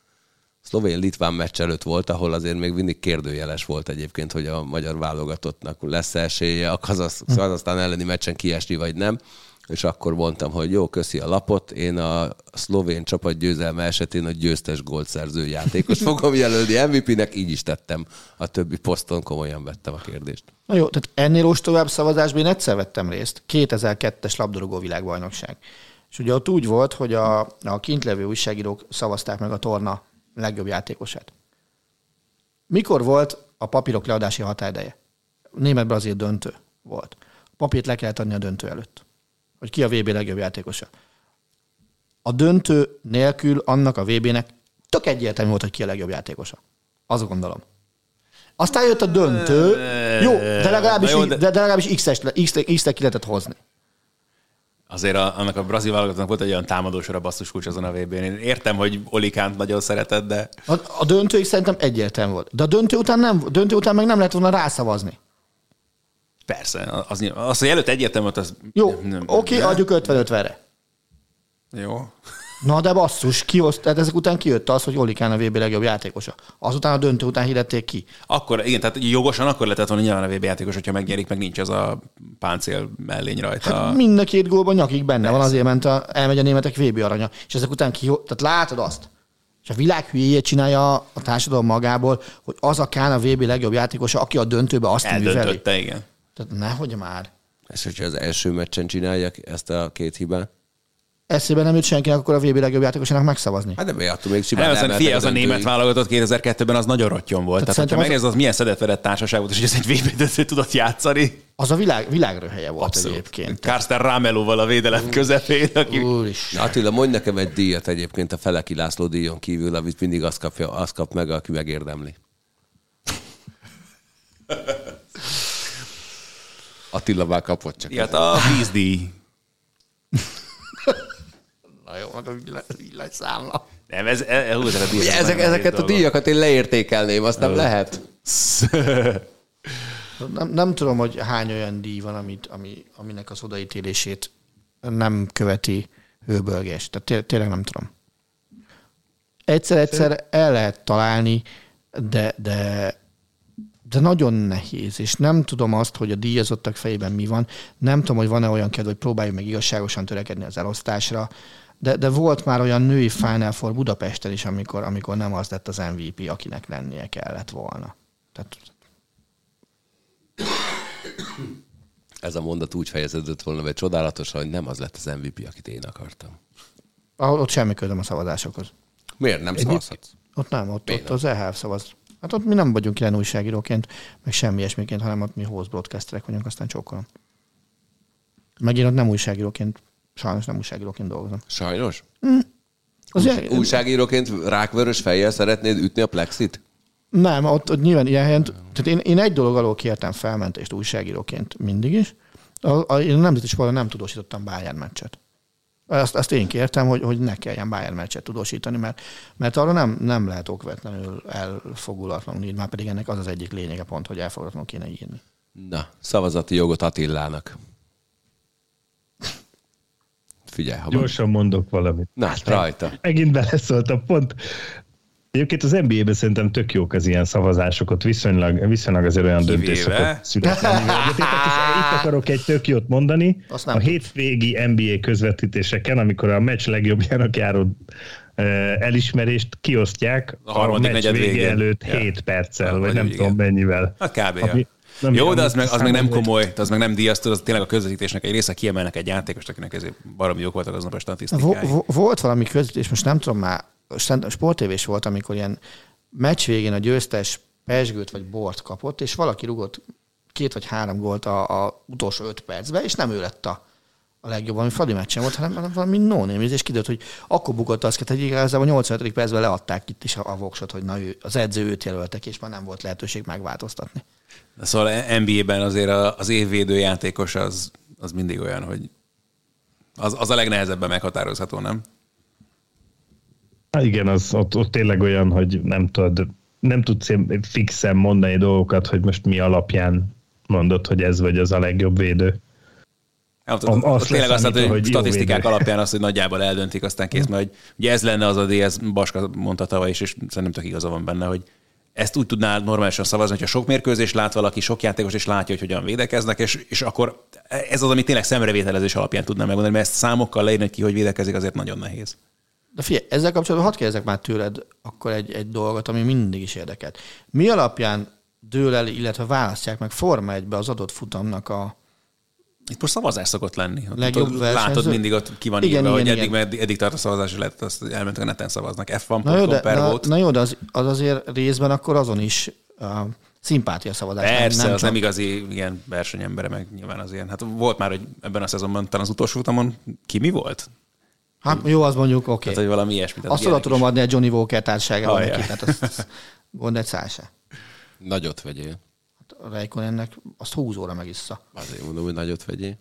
Szlovén-litván meccs előtt volt, ahol azért még mindig kérdőjeles volt egyébként, hogy a magyar válogatottnak lesz esélye a Kazasztán elleni meccsen kiesni, vagy nem. És akkor mondtam, hogy jó, köszi a lapot, én a szlovén csapat győzelme esetén a győztes gólszerző játékos fogom jelölni em vé pének, így is tettem. A többi poszton komolyan vettem a kérdést. Na jó, tehát ennél ostovább szavazásban én egyszer vettem részt, kétezer-kettes labdarúgó világbajnokság. És ugye ott úgy volt, hogy a, a kintlevő újságírók szavazták meg a torna legjobb játékosát. Mikor volt a papírok leadási határideje? Német-brazil döntő volt. A papírt le kellett adni a döntő előtt, hogy ki a vé bé legjobb játékosa. A döntő nélkül annak a vé bének tök egyértelmű volt, hogy ki a legjobb játékosa. Azt gondolom. Aztán jött a döntő, jó, de legalábbis, jó, de... De, de legalábbis X-re ki lehetett hozni. Azért a, annak a brazil válogatottnak volt egy olyan támadósor a basszus kulcs azon a vé bén. Én értem, hogy Olikánt nagyon szereted, de... A, a döntőig szerintem egyértelmű volt. De a döntő után, nem, döntő után meg nem lehet volna rászavazni. Persze. Az, az hogy előtt egyértelmű, az... Jó, oké, okay, adjuk ötven-ötvenre. Jó. Na de basszus, kioszt, tehát ezek után kijött az, hogy Olikán a vé bé legjobb játékosa. Azután a döntő után hirdették ki. Akkor, igen, tehát jogosan akkor lehetett volna nyilván a vé bé játékos, hogyha megnyerik, meg nincs az a páncél mellény rajta. Hát mind a két gólban nyakig benne Lesz. Van, azért ment a, elmegy a németek vé bé aranya. És ezek után ki, tehát látod azt, és a világ hülyéjét csinálja a társadalom magából, hogy az a Kán a vé bé legjobb játékosa, aki a döntőbe azt műveli. Igen. Tehát nehogy már. És hogyha az első meccsen csinálják ezt a két hibát? Eszébe nem jut senkinek akkor a vé bé legjobb játékosának megszavazni. Hát de bejátom még simán. Nem, nem az a német válogatott kétezer-kettőben az nagyon rottyon volt. Tehát, tehát ha megnézed, az, az milyen szedett-vedett társaság volt, és ez egy vé bé döntőt tudott játszani. Az a világ, világröhelye volt abszolút. Egyébként. Kársztán Rámelóval a védelem közepén. Aki... Na, Attila, mondj nekem egy díjat egyébként a Feleki László díjon kívül, amit mindig azt kapja, azt kap meg, aki megérdemli. Attila már kapott csak. Igen, a vízdíj. Na jó, meg a villanyszámla. Nem, ez, ez, hú, ez a díjat, ezek, nem ezeket a dolgok. Díjakat én leértékelném, azt nem lehet. Nem, nem tudom, hogy hány olyan díj van, amit, ami, aminek az odaítélését nem követi hőbölgés. Tehát tényleg nem tudom. Egyszer-egyszer el lehet találni, de... de De nagyon nehéz, és nem tudom azt, hogy a díjazottak fejében mi van. Nem tudom, hogy van-e olyan kedv, hogy próbáljuk meg igazságosan törekedni az elosztásra, de, de volt már olyan női Final Four Budapesten is, amikor, amikor nem az lett az em vé pé, akinek lennie kellett volna. Tehát... Ez a mondat úgy fejeződött volna, hogy csodálatosan, hogy nem az lett az em vé pé, akit én akartam. Ahol ott semmi közöm a szavazásokhoz. Miért nem szavazhatsz? Ott nem, ott, ott az e há ef szavaz. Hát ott mi nem vagyunk ilyen újságíróként, meg semmi ilyesmiként, hanem ott mi host broadcasterek vagyunk, aztán csókolom. Meg én ott nem újságíróként, sajnos nem újságíróként dolgozom. Sajnos? Mm. Új, újságíróként rákvörös fejjel szeretnéd ütni a plexit? Nem, ott, ott nyilván ilyen helyen, tehát én, én egy dolog alól kértem felmentést újságíróként mindig is. A, a, én a nemzeti sportban nem tudósítottam Bayern meccset. Azt, azt én kértem, hogy, hogy ne kelljen Bayern meccset tudósítani, mert, mert arra nem, nem lehet okvetlenül elfogulatlanul írni, már pedig ennek az az egyik lényege pont, hogy elfogulatlanul kéne írni. Na, szavazati jogot Attilának. Figyelj, ha gyorsan mondok valamit. Na, hát rajta. Megint beleszóltam, pont. Egyébként az en bé á-ben szerintem tök jók az ilyen szavazásokat, viszonylag, viszonylag azért olyan döntés szokott születni. Itt akarok egy tök jót mondani. A hétvégi en bé á közvetítéseken, amikor a meccs legjobbjának járó elismerést kiosztják a, a meccs vége előtt hét perccel, ja, vagy nem tudom mennyivel. A kb. Ami, Nem jó, de az meg, az meg nem komoly, de az meg nem díjaztó, az tényleg a közvetítésnek egy része, kiemelnek egy játékost, akinek ezért baromi jók voltak aznap a statisztikái. Volt valami közvetítés, most nem tudom már, sporttévés volt, amikor ilyen meccs végén a győztes pezsgőt vagy bort kapott, és valaki rugott két vagy három gólt a, a utolsó öt percben, és nem ő lett a a legjobb, ami Fradi meccsen volt, hanem valami no-némizés, és kiderült, hogy akkor bukott az, hogy igazából a nyolcvanötödik percben leadták itt is a voksot, hogy na ő, az edző őt jelöltek, és már nem volt lehetőség megváltoztatni. Szóval en bé á-ben azért az évvédő játékos az, az mindig olyan, hogy az, az a legnehezebben meghatározható, nem? Há, igen, az ott, ott tényleg olyan, hogy nem tudod, nem tudsz fixen mondani dolgokat, hogy most mi alapján mondod, hogy ez vagy az a legjobb védő. Nem, azt tényleg azt mondta, hogy statisztikák alapján azt, hogy nagyjából eldöntik, aztán kész, mert ugye ez lenne az a dé es, Baska mondta tavaly is, és szerintem tök igaza van benne, hogy ezt úgy tudná normálisan szavazni, hogyha sok mérkőzés lát valaki, sok játékos, és látja, hogy hogyan védekeznek, és, és akkor ez az, ami tényleg szemrevételezés alapján tudná megmondani, mert ezt számokkal leírni ki, hogy védekezik, azért nagyon nehéz. De figyelj, ezzel kapcsolatban hadd kérdezzek már tőled akkor egy, egy dolgot, ami mindig is érdekel. Mi alapján dől el, illetve választják meg Forma egybe az adott futamnak a itt most szavazás szokott lenni. Legjobb látod mindig ott ki van igen, írva, igen, hogy eddig, eddig, eddig tart a szavazás, és lehet, azt elmentek a neten szavaznak. ef egy pont com per volt. Na jó, de az, az azért részben akkor azon is uh, szimpátia szavazás. Persze, nem az csak... nem igazi ilyen versenyembere, meg nyilván az ilyen. Hát volt már, hogy ebben a szezonban, talán az utolsó utamon ki mi volt? Hát jó, azt mondjuk, oké. Okay. Hát, hogy valami ilyesmit. Azt oda tudom adni a Johnny Walker társaságában neki, tehát azt gondolj száll se. Nagyot vegyél. Reikonennek azt húsz óra megissza. Azért mondom, hogy nagyot vegyél.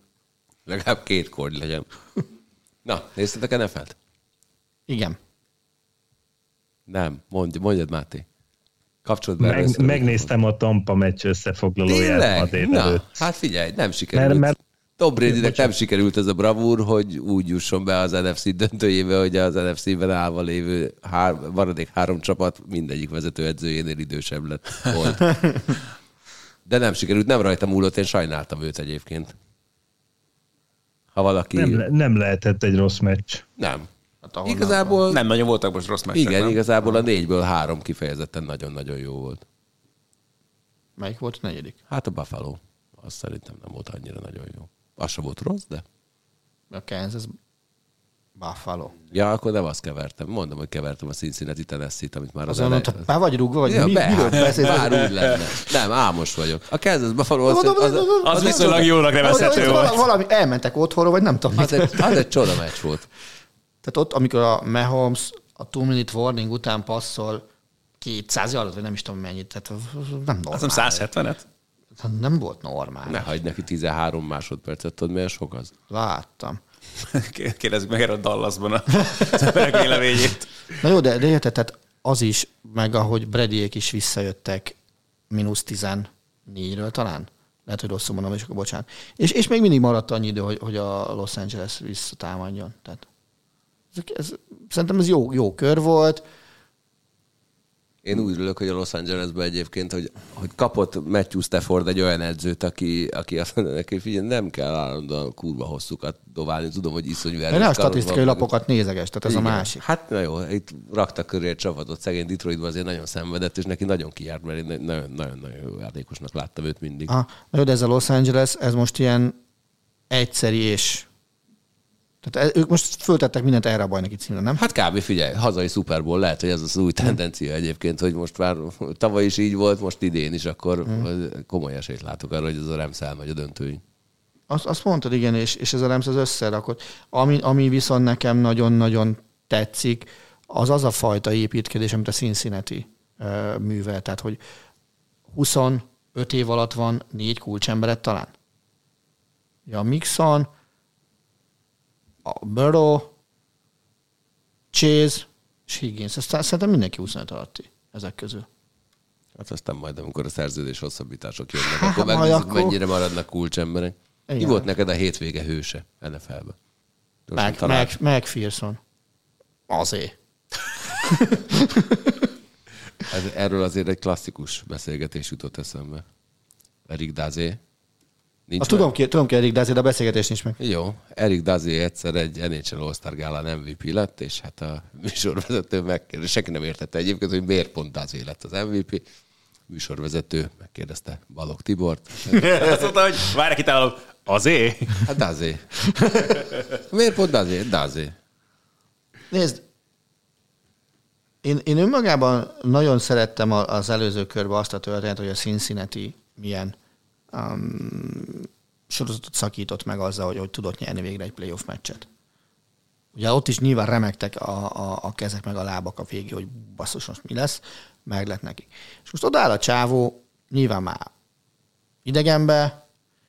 Legalább két kord legyen. Na, néztetek en ef el-t? Igen. Nem, mondj, mondjad, Máté. Kapcsolod be. Meg, megnéztem a Tampa meccs összefoglalóját. Tényleg? Na, hát figyelj, nem sikerült. Mert, mert... Tom Bradynek nem sikerült ez a bravúr, hogy úgy jusson be az en ef cé döntőjébe, hogy az en ef cé-ben állva lévő hár, maradék három csapat mindegyik vezetőedzőjénél idősebb lett volt. De nem sikerült, nem rajta múlott, én sajnáltam őt egyébként. Ha valaki... Nem, le, nem lehetett egy rossz meccs. Nem. Hát igazából... Nem, nem nagyon voltak most rossz meccsek. Igen, nem? Igazából a négyből három kifejezetten nagyon-nagyon jó volt. Melyik volt a negyedik? Hát a Buffalo. Az szerintem nem volt annyira nagyon jó. Az sem volt rossz, de... A Kansas Buffalo. Ja, akkor nem azt kevertem. Mondom, hogy kevertem a Cincinnati Tennessee-t, amit már az, az elején... Már vagy rúgva, vagy ja, mi, be, miről beszélsz? Már úgy lenne. Nem, álmos vagyok. A Kansas Buffalo... Az, az, az, az viszonylag jónak nevezhető volt. Valami elmentek otthonról, vagy nem tudom. Az egy, az egy csoda meccs volt. Tehát ott, amikor a Mahomes a two-minute warning után passzol kétszáz yardot, vagy nem is tudom mennyit, tehát nem normál. Azt hiszem száz hetvenet? Nem volt normális. Ne hagyd neki tizenhárom másodpercet, tudod, milyen sok az? Láttam. Kérdezzük meg erre a Dallasban a emberek véleményét. Na jó, de, de érted, tehát az is, meg ahogy Bradyék is visszajöttek mínusz tizennégyről talán. Lehet, hogy rosszul mondom, és akkor bocsánat. És, és még mindig maradt annyi idő, hogy, hogy a Los Angeles visszatámadjon. Tehát ez, ez, szerintem ez jó, jó kör volt. Én úgy örülök, hogy a Los Angelesben egyébként, hogy, hogy kapott Matthew Stafford egy olyan edzőt, aki, aki azt mondja neki, figyelj, nem kell állandóan kurva hosszúkat dobálni, tudom, hogy iszonyú erős. Ne a statisztikai lapokat nézeges, tehát ez igen. A másik. Hát na jó, itt raktak köré egy csapatot, szegény Detroitban azért nagyon szenvedett, és neki nagyon kijárt, mert én nagyon-nagyon jó játékosnak láttam őt mindig. Ah, na jó, de ez a Los Angeles, ez most ilyen egyszeri és... Tehát ők most föltettek mindent erre a bajnoki címre, nem? Hát kb. Figyelj, hazai Super Bowl, lehet, hogy ez az új tendencia egyébként, hogy most már tavaly is így volt, most idén is, akkor hmm. komoly esélyt látok arra, hogy ez a Rams elmegy a döntőig. Azt, azt mondtad, igen, és, és ez a Rams az összerakott. Ami, ami viszont nekem nagyon-nagyon tetszik, az az a fajta építkedés, amit a Cincinnati uh, művel. Tehát, hogy huszonöt év alatt van négy kulcsembered talán. Ja, Mixon... a Burrow, Chase és Higgins. Ezt szerintem mindenki huszonöt alatti ezek közül. Hát aztán majd, amikor a szerződés hosszabbítások jönnek, há, akkor megnézzük, akkor... mennyire maradnak kulcsemberek. Mi volt neked a hétvége hőse en ef el-ben? Meg, McPherson. Azért. Ez, erről azért egy klasszikus beszélgetés jutott eszembe. Eric Dazé. Azt tudom ki, tudom ki Eric Dazé, de a beszélgetés nincs meg. Jó, Eric Dazé egyszer egy en há el All-Star Gálán em vé pé lett, és hát a műsorvezető megkérdezte, senki nem értette egyébként, hogy miért pont Dazé lett az em vé pé, műsorvezető megkérdezte Balogh Tibort. Azt mondta, hogy várj, kitálom, azé? Hát dázé. Miért pont dázé? Dázé. Nézd, én, én önmagában nagyon szerettem az előző körben azt a történet, hogy a Cincinnati milyen um, sorozatot szakított meg azzal, hogy, hogy tudott nyerni végre egy playoff meccset. Ugye ott is nyilván remegtek a, a, a kezek meg a lábak a végig, hogy basszus, most mi lesz, meg lett nekik. És most odáll a csávó, nyilván már idegenbe,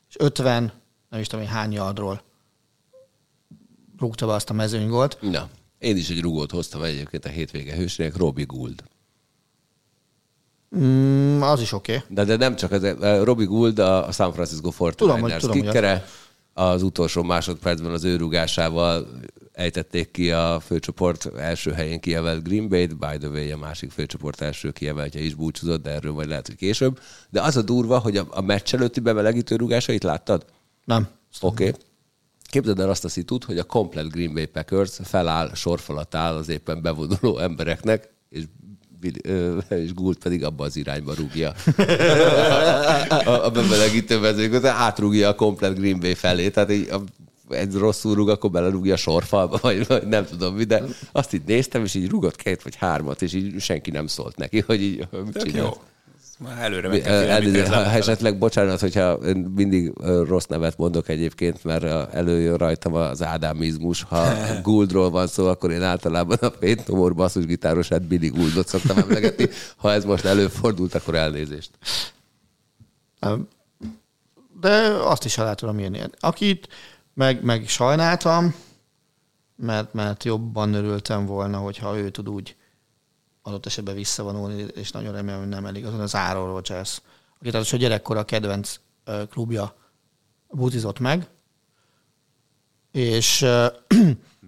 és ötven, nem is tudom én hány yardról rúgta be azt a mezőnygolt. Na, én is egy rugót hoztam egyébként a hétvége hősének, Robbie Gould. Mm, az is oké. Okay. De, de nem csak, ez, Robbie Gould a San Francisco forty-niners kickere, az utolsó másodpercben az ő rugásával ejtették ki a főcsoport első helyén kievelt Green Bay-t, by the way, a másik főcsoport első kieveltje is búcsúzott, de erről majd lehet, hogy később. De az a durva, hogy a, a meccs előtti bemelegítő rugásait láttad? Nem. Oké. Okay. Képzeld el azt a szitút, hogy a komplet Green Bay Packers feláll, sorfalat áll az éppen bevonuló embereknek, és és Gould pedig abba az irányba rúgja. A, a bemelegítő mezőnygolt, átrúgja a komplet Green Bay felé, tehát így a, egy rosszul rúg, akkor belerúgja a sorfalba, vagy, vagy nem tudom mi, de azt így néztem, és így rúgott két vagy hármat, és így senki nem szólt neki, hogy így mit csinálsz. Már előre meg kell félni. Esetleg bocsánat, hogyha mindig rossz nevet mondok egyébként, mert előjön rajtam az ádámizmus. Ha Gouldról van szó, akkor én általában a Faith No More basszusgitárosát Billy Gouldot szoktam emlegetni. Ha ez most előfordult, akkor elnézést. De azt is alá tudom írni. Akit Meg, meg sajnáltam, mert, mert jobban örültem volna, hogyha ő tud úgy adott esetben visszavonulni, és nagyon remélem, hogy nem elég. Azon az Aaron Rodgers, akit az, hogy gyerekkora a kedvenc klubja búzizott meg, és...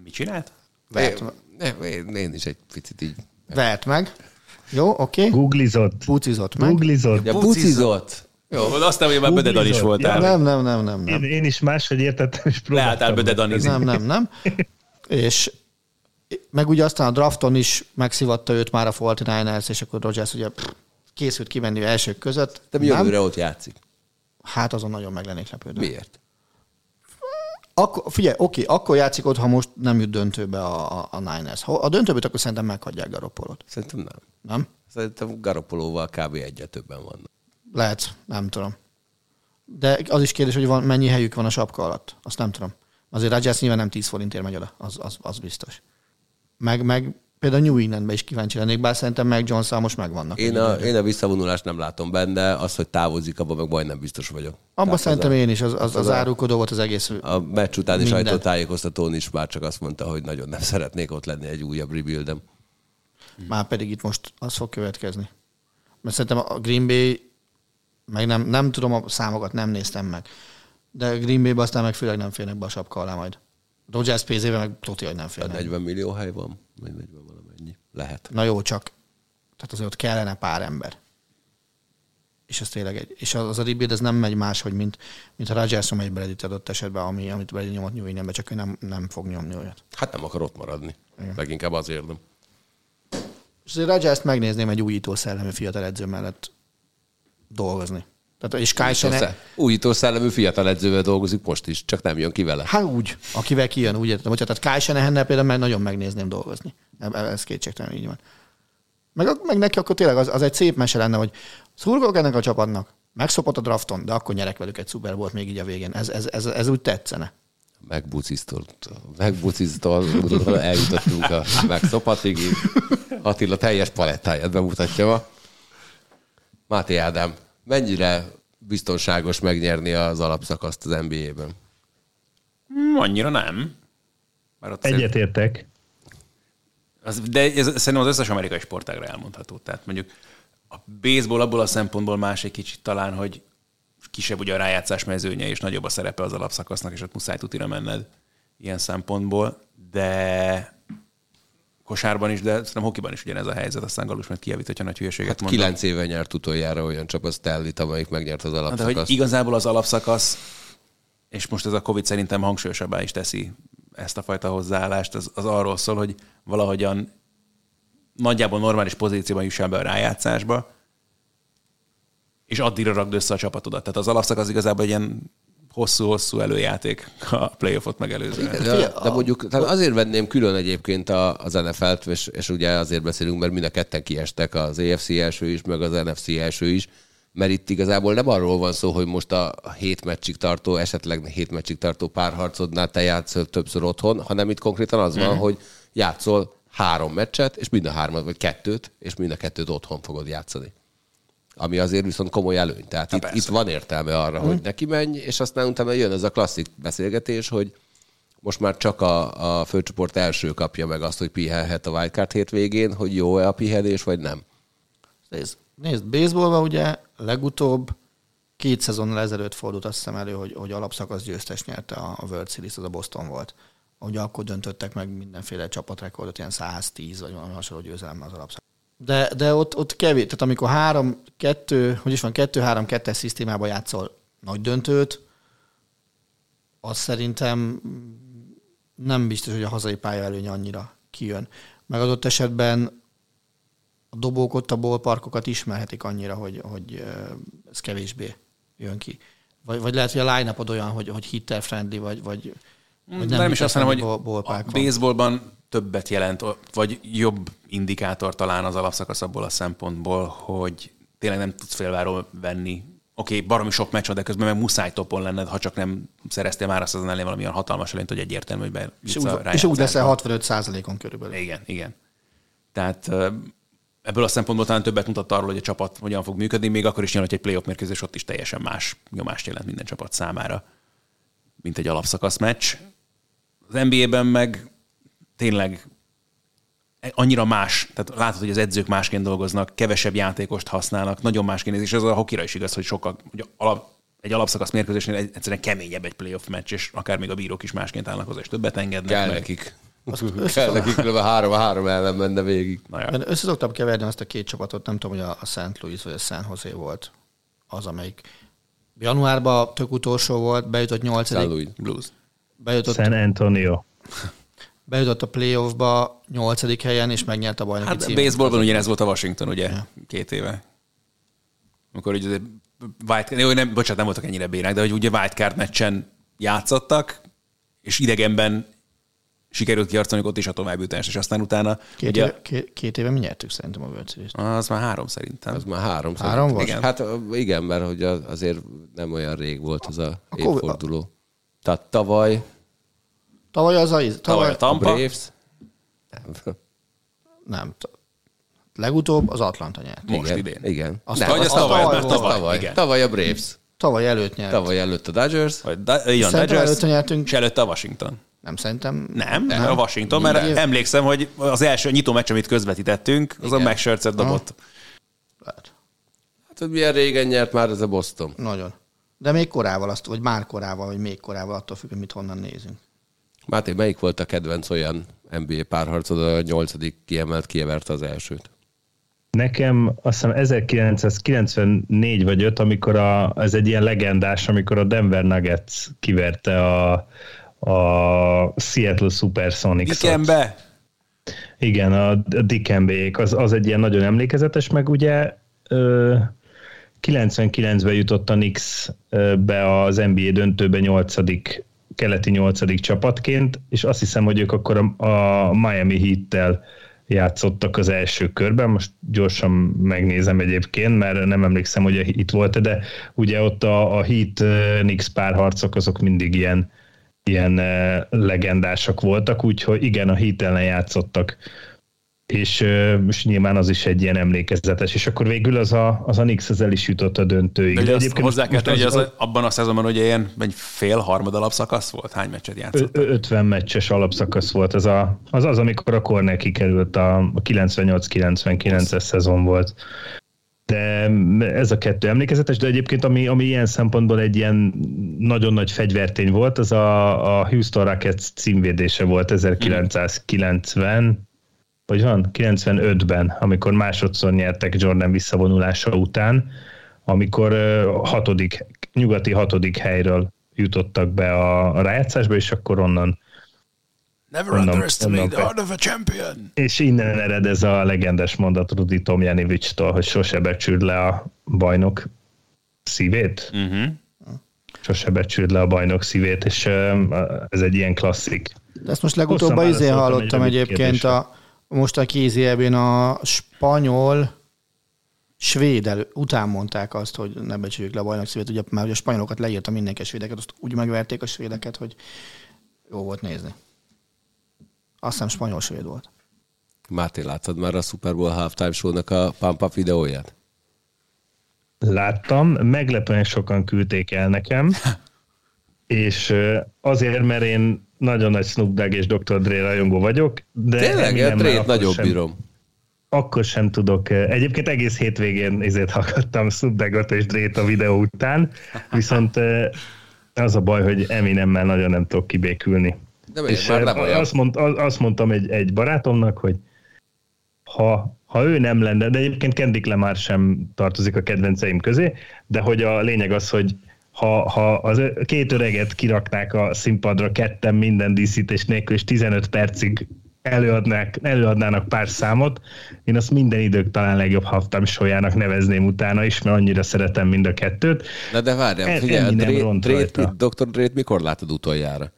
Mit csinált? Vert, én, én, én is egy picit így... Vert meg. Jó, oké. Okay. Googlizott. Búzizott meg. Googlizott. Ja, búzizott. Jó, azt nem, hogy már Bödedan is voltál. Ja, nem, nem, nem, nem. nem. Én, én is máshogy értettem, és próbáltam. Leálltál Bödedanizni. Nem, nem, nem. És meg ugye aztán a drafton is megszivatta őt már a forty-niners, és akkor Rodgers ugye készült kimenni elsők között. De mi jövőre ott játszik? Hát azon nagyon meg lennék lepődve. Miért? Akkor, figyelj, oké, akkor játszik ott, ha most nem jut döntőbe a, a, a Niners. Ha a döntőből, akkor szerintem meghagyják Garoppolót. Szerintem nem. Nem? Szerintem Garoppolóval kb. Egyre többen vannak. Lehet, nem tudom. De az is kérdés, hogy van, mennyi helyük van a sapka alatt. Azt nem tudom. Azért Rodgers nyilván nem tíz forintért megy oda. Az, az, az biztos. Meg, meg például New Englandben is kíváncsi lennék, bár szerintem meg Johnson most megvannak. Én a, én a visszavonulást nem látom benne, az, hogy távozik, abban meg majdnem biztos vagyok. Abban szerintem az én is. Az, az, az, az árulkodó volt az egész. A meccs utáni sajtótájékoztatón is már csak azt mondta, hogy nagyon nem szeretnék ott lenni egy újabb rebuildem. Már pedig itt most az fog következni. Mert szerintem a Green Bay meg nem, nem tudom a számokat, nem néztem meg. De Green Bay-ben aztán meg főleg nem félnek be a sapka alá majd. Rodgers pénzében meg tudja, hogy nem félnek. A negyven millió hely van, vagy negyven valamennyi. Lehet. Na jó, csak. Tehát azért ott kellene pár ember. És ez tényleg egy, és az, az a rebuild, ez nem megy máshogy, mint, mint ha Rodgerson megy Brady-t adott esetben, ami, amit Brady nyomott New Englandbe, csak ő nem, nem fog nyomni olyat. Hát nem akar ott maradni. Igen. Leginkább azért nem. És azért Rodgers-t megnézném egy újító szellemű fiatal edző mellett dolgozni. Tehát, és Kajsene... Újító szellemű fiatal edzővel dolgozik most is, csak nem jön ki vele. Hát úgy, akivel kijön, úgy értem. Tehát Kajsenehennel például meg nagyon megnézném dolgozni. Ez kétségtelen így van. Meg, meg neki akkor tényleg az, az egy szép mese lenne, hogy szurkolok ennek a csapatnak, megszopott a drafton, de akkor nyerek velük egy Super Bowl-t még így a végén. Ez, ez, ez, ez úgy tetszene. Megbucisztott. Megbucisztott. Eljutottunk a megszopatig. Attila teljes palettáját bemutatja ma. Máté Ádám, mennyire biztonságos megnyerni az alapszakaszt az en bé á-ben? Annyira nem. Egyetértek. De ez, szerintem az összes amerikai sportágra elmondható. Tehát mondjuk a baseball abból a szempontból más egy kicsit talán, hogy kisebb ugye a rájátszás mezőnye, és nagyobb a szerepe az alapszakasznak, és ott muszáj tutira menned ilyen szempontból. De... kosárban is, de szerintem hokiban is ugyanez a helyzet, aztán Galus majd kijavít, hogyha nagy hülyeséget hát mondom. Kilenc éve nyert utoljára olyan csapat Stanley-t, amelyik megnyert az alapszakaszt. Hát, de hogy igazából az alapszakasz, és most ez a Covid szerintem hangsúlyosabbá is teszi ezt a fajta hozzáállást, az, az arról szól, hogy valahogyan nagyjából normális pozícióban jussál be a rájátszásba, és addigra rakd össze a csapatodat. Tehát az alapszakasz igazából egy ilyen hosszú-hosszú előjáték a playoffot megelőzően. De, de mondjuk azért venném külön egyébként az en ef el-t, és, és ugye azért beszélünk, mert mind a ketten kiestek, az á ef cé első is, meg az en ef cé első is, mert itt igazából nem arról van szó, hogy most a hét meccsig tartó, esetleg hét meccsig tartó párharcodnál te játszol többször otthon, hanem itt konkrétan az van, mm. hogy játszol három meccset, és mind a hármat, vagy kettőt, és mind a kettőt otthon fogod játszani. Ami azért viszont komoly előny. Tehát itt, itt van értelme arra, mm. hogy neki menj, és aztán utána jön ez a klasszik beszélgetés, hogy most már csak a, a főcsoport első kapja meg azt, hogy pihenhet a wildcard hétvégén, hogy jó-e a pihenés, vagy nem. Nézd, nézd baseballban ugye legutóbb két szezonnal ezelőtt fordult azt hiszem elő, hogy, hogy alapszakasz győztes nyerte a World Series, az a Boston volt. Ugye akkor döntöttek meg mindenféle csapatrekordot, ilyen száztíz vagy valami hasonló győzelemmel az alapszakasz. De, de ott, ott kevés. Tehát amikor három, kettő, hogy is van, kettő-három-kettes szisztémában játszol nagy döntőt, az szerintem nem biztos, hogy a hazai pálya előny annyira kijön. Meg adott esetben a dobók ott a ballparkokat ismerhetik annyira, hogy, hogy ez kevésbé jön ki. Vagy, vagy lehet, hogy a line-upod olyan, hogy, hogy hitter-friendly, vagy, vagy, vagy nem, nem is azt mondom, hogy ballparkon. A baseballban többet jelent, vagy jobb indikátor talán az alapszakasz abból a szempontból, hogy tényleg nem tudsz félváról venni. Oké, okay, baromi sok meccs, de közben meg muszáj topon lenned, ha csak nem szereztél már azt az ellen valamilyen hatalmas előnyt, hogy egyértelmű, hogy bejutsz a rájátszásba. És úgy leszel hatvanöt százalékon körülbelül. Igen, igen. Tehát ebből a szempontból talán többet mutat arról, hogy a csapat hogyan fog működni, még akkor is nyilván, hogy egy playoff mérkőzés ott is teljesen más nyomást jelent minden csapat számára, mint egy alapszakasz meccs. Az en bé á-ben meg tényleg annyira más, tehát látod, hogy az edzők másként dolgoznak, kevesebb játékost használnak, nagyon másként néz, és ez a hokira is igaz, hogy sokkal, hogy alap, egy alapszakasz mérkőzésnél egyszerűen keményebb egy playoff meccs, és akár még a bírók is másként állnak hozzá, és többet engednek. Kell meg. nekik. Kell nekik, kb. három-három ellen menne végig. Össze szoktam keverni azt a két csapatot, nem tudom, hogy a Saint Louis vagy a San Jose volt az, amelyik januárban tök utolsó volt, bejutott nyolcadik. San Louis Blues. Bejutott... San Antonio. Bejutott a playoffba nyolcadik helyen, és megnyerte a bajnoki hát címet. Hát baseballban ugyanez volt a Washington, ugye, ja. két éve. Amikor ugye wildcard, jó, nem, bocsánat, nem voltak ennyire bénák, de hogy ugye wildcard meccsen játszottak, és idegenben sikerült kiharcolni ott is a továbbjutást, és aztán utána... Két, ugye, éve, két, két éve mi nyertük szerintem a World Series-t. Az már három szerintem. Az már három, három volt? Igen. Hát igen, mert hogy azért nem olyan rég volt az a évforduló. A... Tehát tavaly... Tavaly az a... Tavaly a Tampa? A Braves? Nem. Nem. Legutóbb az Atlanta nyert. Most igen, idén. Igen. Azt nem, az, az tavaly, tavaly, tavaly, tavaly, igen. Tavaly a Braves. Tavaly előtt nyert. Tavaly előtt a Dodgers. Vagy da, igen, Dodgers. Előtt nyertünk. És előtt a Washington. Nem, szerintem... Nem, nem. a Washington, mert igen. Emlékszem, hogy az első nyitó meccs, amit közvetítettünk, az igen. a McScherzer dobott. Hát, hát milyen régen nyert már ez a Boston. Nagyon. De még korával azt, vagy már korával, vagy még korával, attól függ, mit honnan nézünk. Máté, melyik volt a kedvenc olyan en bé á párharcod, a nyolcadik kiemelt kieverte az elsőt? Nekem azt hiszem ezerkilencszázkilencvennégy vagy öt, amikor a, ez egy ilyen legendás, amikor a Denver Nuggets kiverte a, a Seattle Supersonics-ot. Dickenbe! Igen, a Dickenbék, az, az egy ilyen nagyon emlékezetes, meg ugye... Ö, kilencvenkilencben jutott a Knicks-be az en bé á döntőbe nyolcadik keleti nyolcadik csapatként, és azt hiszem, hogy ők akkor a, a Miami Heat-tel játszottak az első körben, most gyorsan megnézem egyébként, mert nem emlékszem, hogy a Heat volt-e, de ugye ott a, a Heat-Knicks párharcok azok mindig ilyen, ilyen legendásak voltak, úgyhogy igen, a Heat ellen játszottak, és, és nyilván az is egy ilyen emlékezetes, és akkor végül az a, az a Knicks az el is jutott a döntőig. De, de azt hozzá kell tenni, hogy az a, abban a szezonban ugye ilyen fél-harmad alapszakasz volt? Hány meccset játszottak? ötven meccses alapszakasz volt. Az a, az, az, amikor a Cornell kikerült, a kilencvennyolc-kilencvenkilences szezon volt. De ez a kettő emlékezetes, de egyébként ami, ami ilyen szempontból egy ilyen nagyon nagy fegyvertény volt, az a, a Houston Rockets címvédése volt ezerkilencszázkilencven hogy van, kilencvenötben, amikor másodszor nyertek Jordan visszavonulása után, amikor hatodik, nyugati hatodik helyről jutottak be a rájátszásba, és akkor onnan... Never onnan, underestimate onnan, the heart of a champion! És innen ered ez a legendes mondat Rudi Tomjanovic-tól, hogy sose becsüld le a bajnok szívét. Uh-huh. Sose becsüld le a bajnok szívét, és ez egy ilyen klasszik. De ezt most legutóbb izé hallottam egy egyébként a most a kézi ebben a spanyol svéd elő, után mondták azt, hogy ne becsüljük le a bajnok szívét, ugye, mert ugye a spanyolokat leírta mindenki a svédeket, azt úgy megverték a svédeket, hogy jó volt nézni. Azt hiszem spanyol-svéd volt. Máté, láttad már a Super Bowl Halftime Show-nak a Pump Up videóját? Láttam, meglepően sokan küldték el nekem, és azért, mert én nagyon nagy Snoop Dogg és doktor Dre rajongó vagyok, de tényleg, a Dre-t nagyon sem, bírom. Akkor sem tudok. Egyébként egész hétvégén ezért hallgattam Snoop Doggot és Dre-t a videó után, viszont az a baj, hogy Eminemmel nagyon nem tudok kibékülni. De és már nem olyan. Azt, mond, azt mondtam egy, egy barátomnak, hogy ha, ha ő nem lenne, de egyébként Kendrick Lamar sem tartozik a kedvenceim közé, de hogy a lényeg az, hogy ha, ha az két öreget kiraknák a színpadra ketten minden díszítés nélkül, és tizenöt percig előadnák, előadnának pár számot, én azt minden idők talán legjobb halftime show-jának nevezném utána is, mert annyira szeretem mind a kettőt. Na de várjál, figyelj, doktor Dre-t mikor látod utoljára?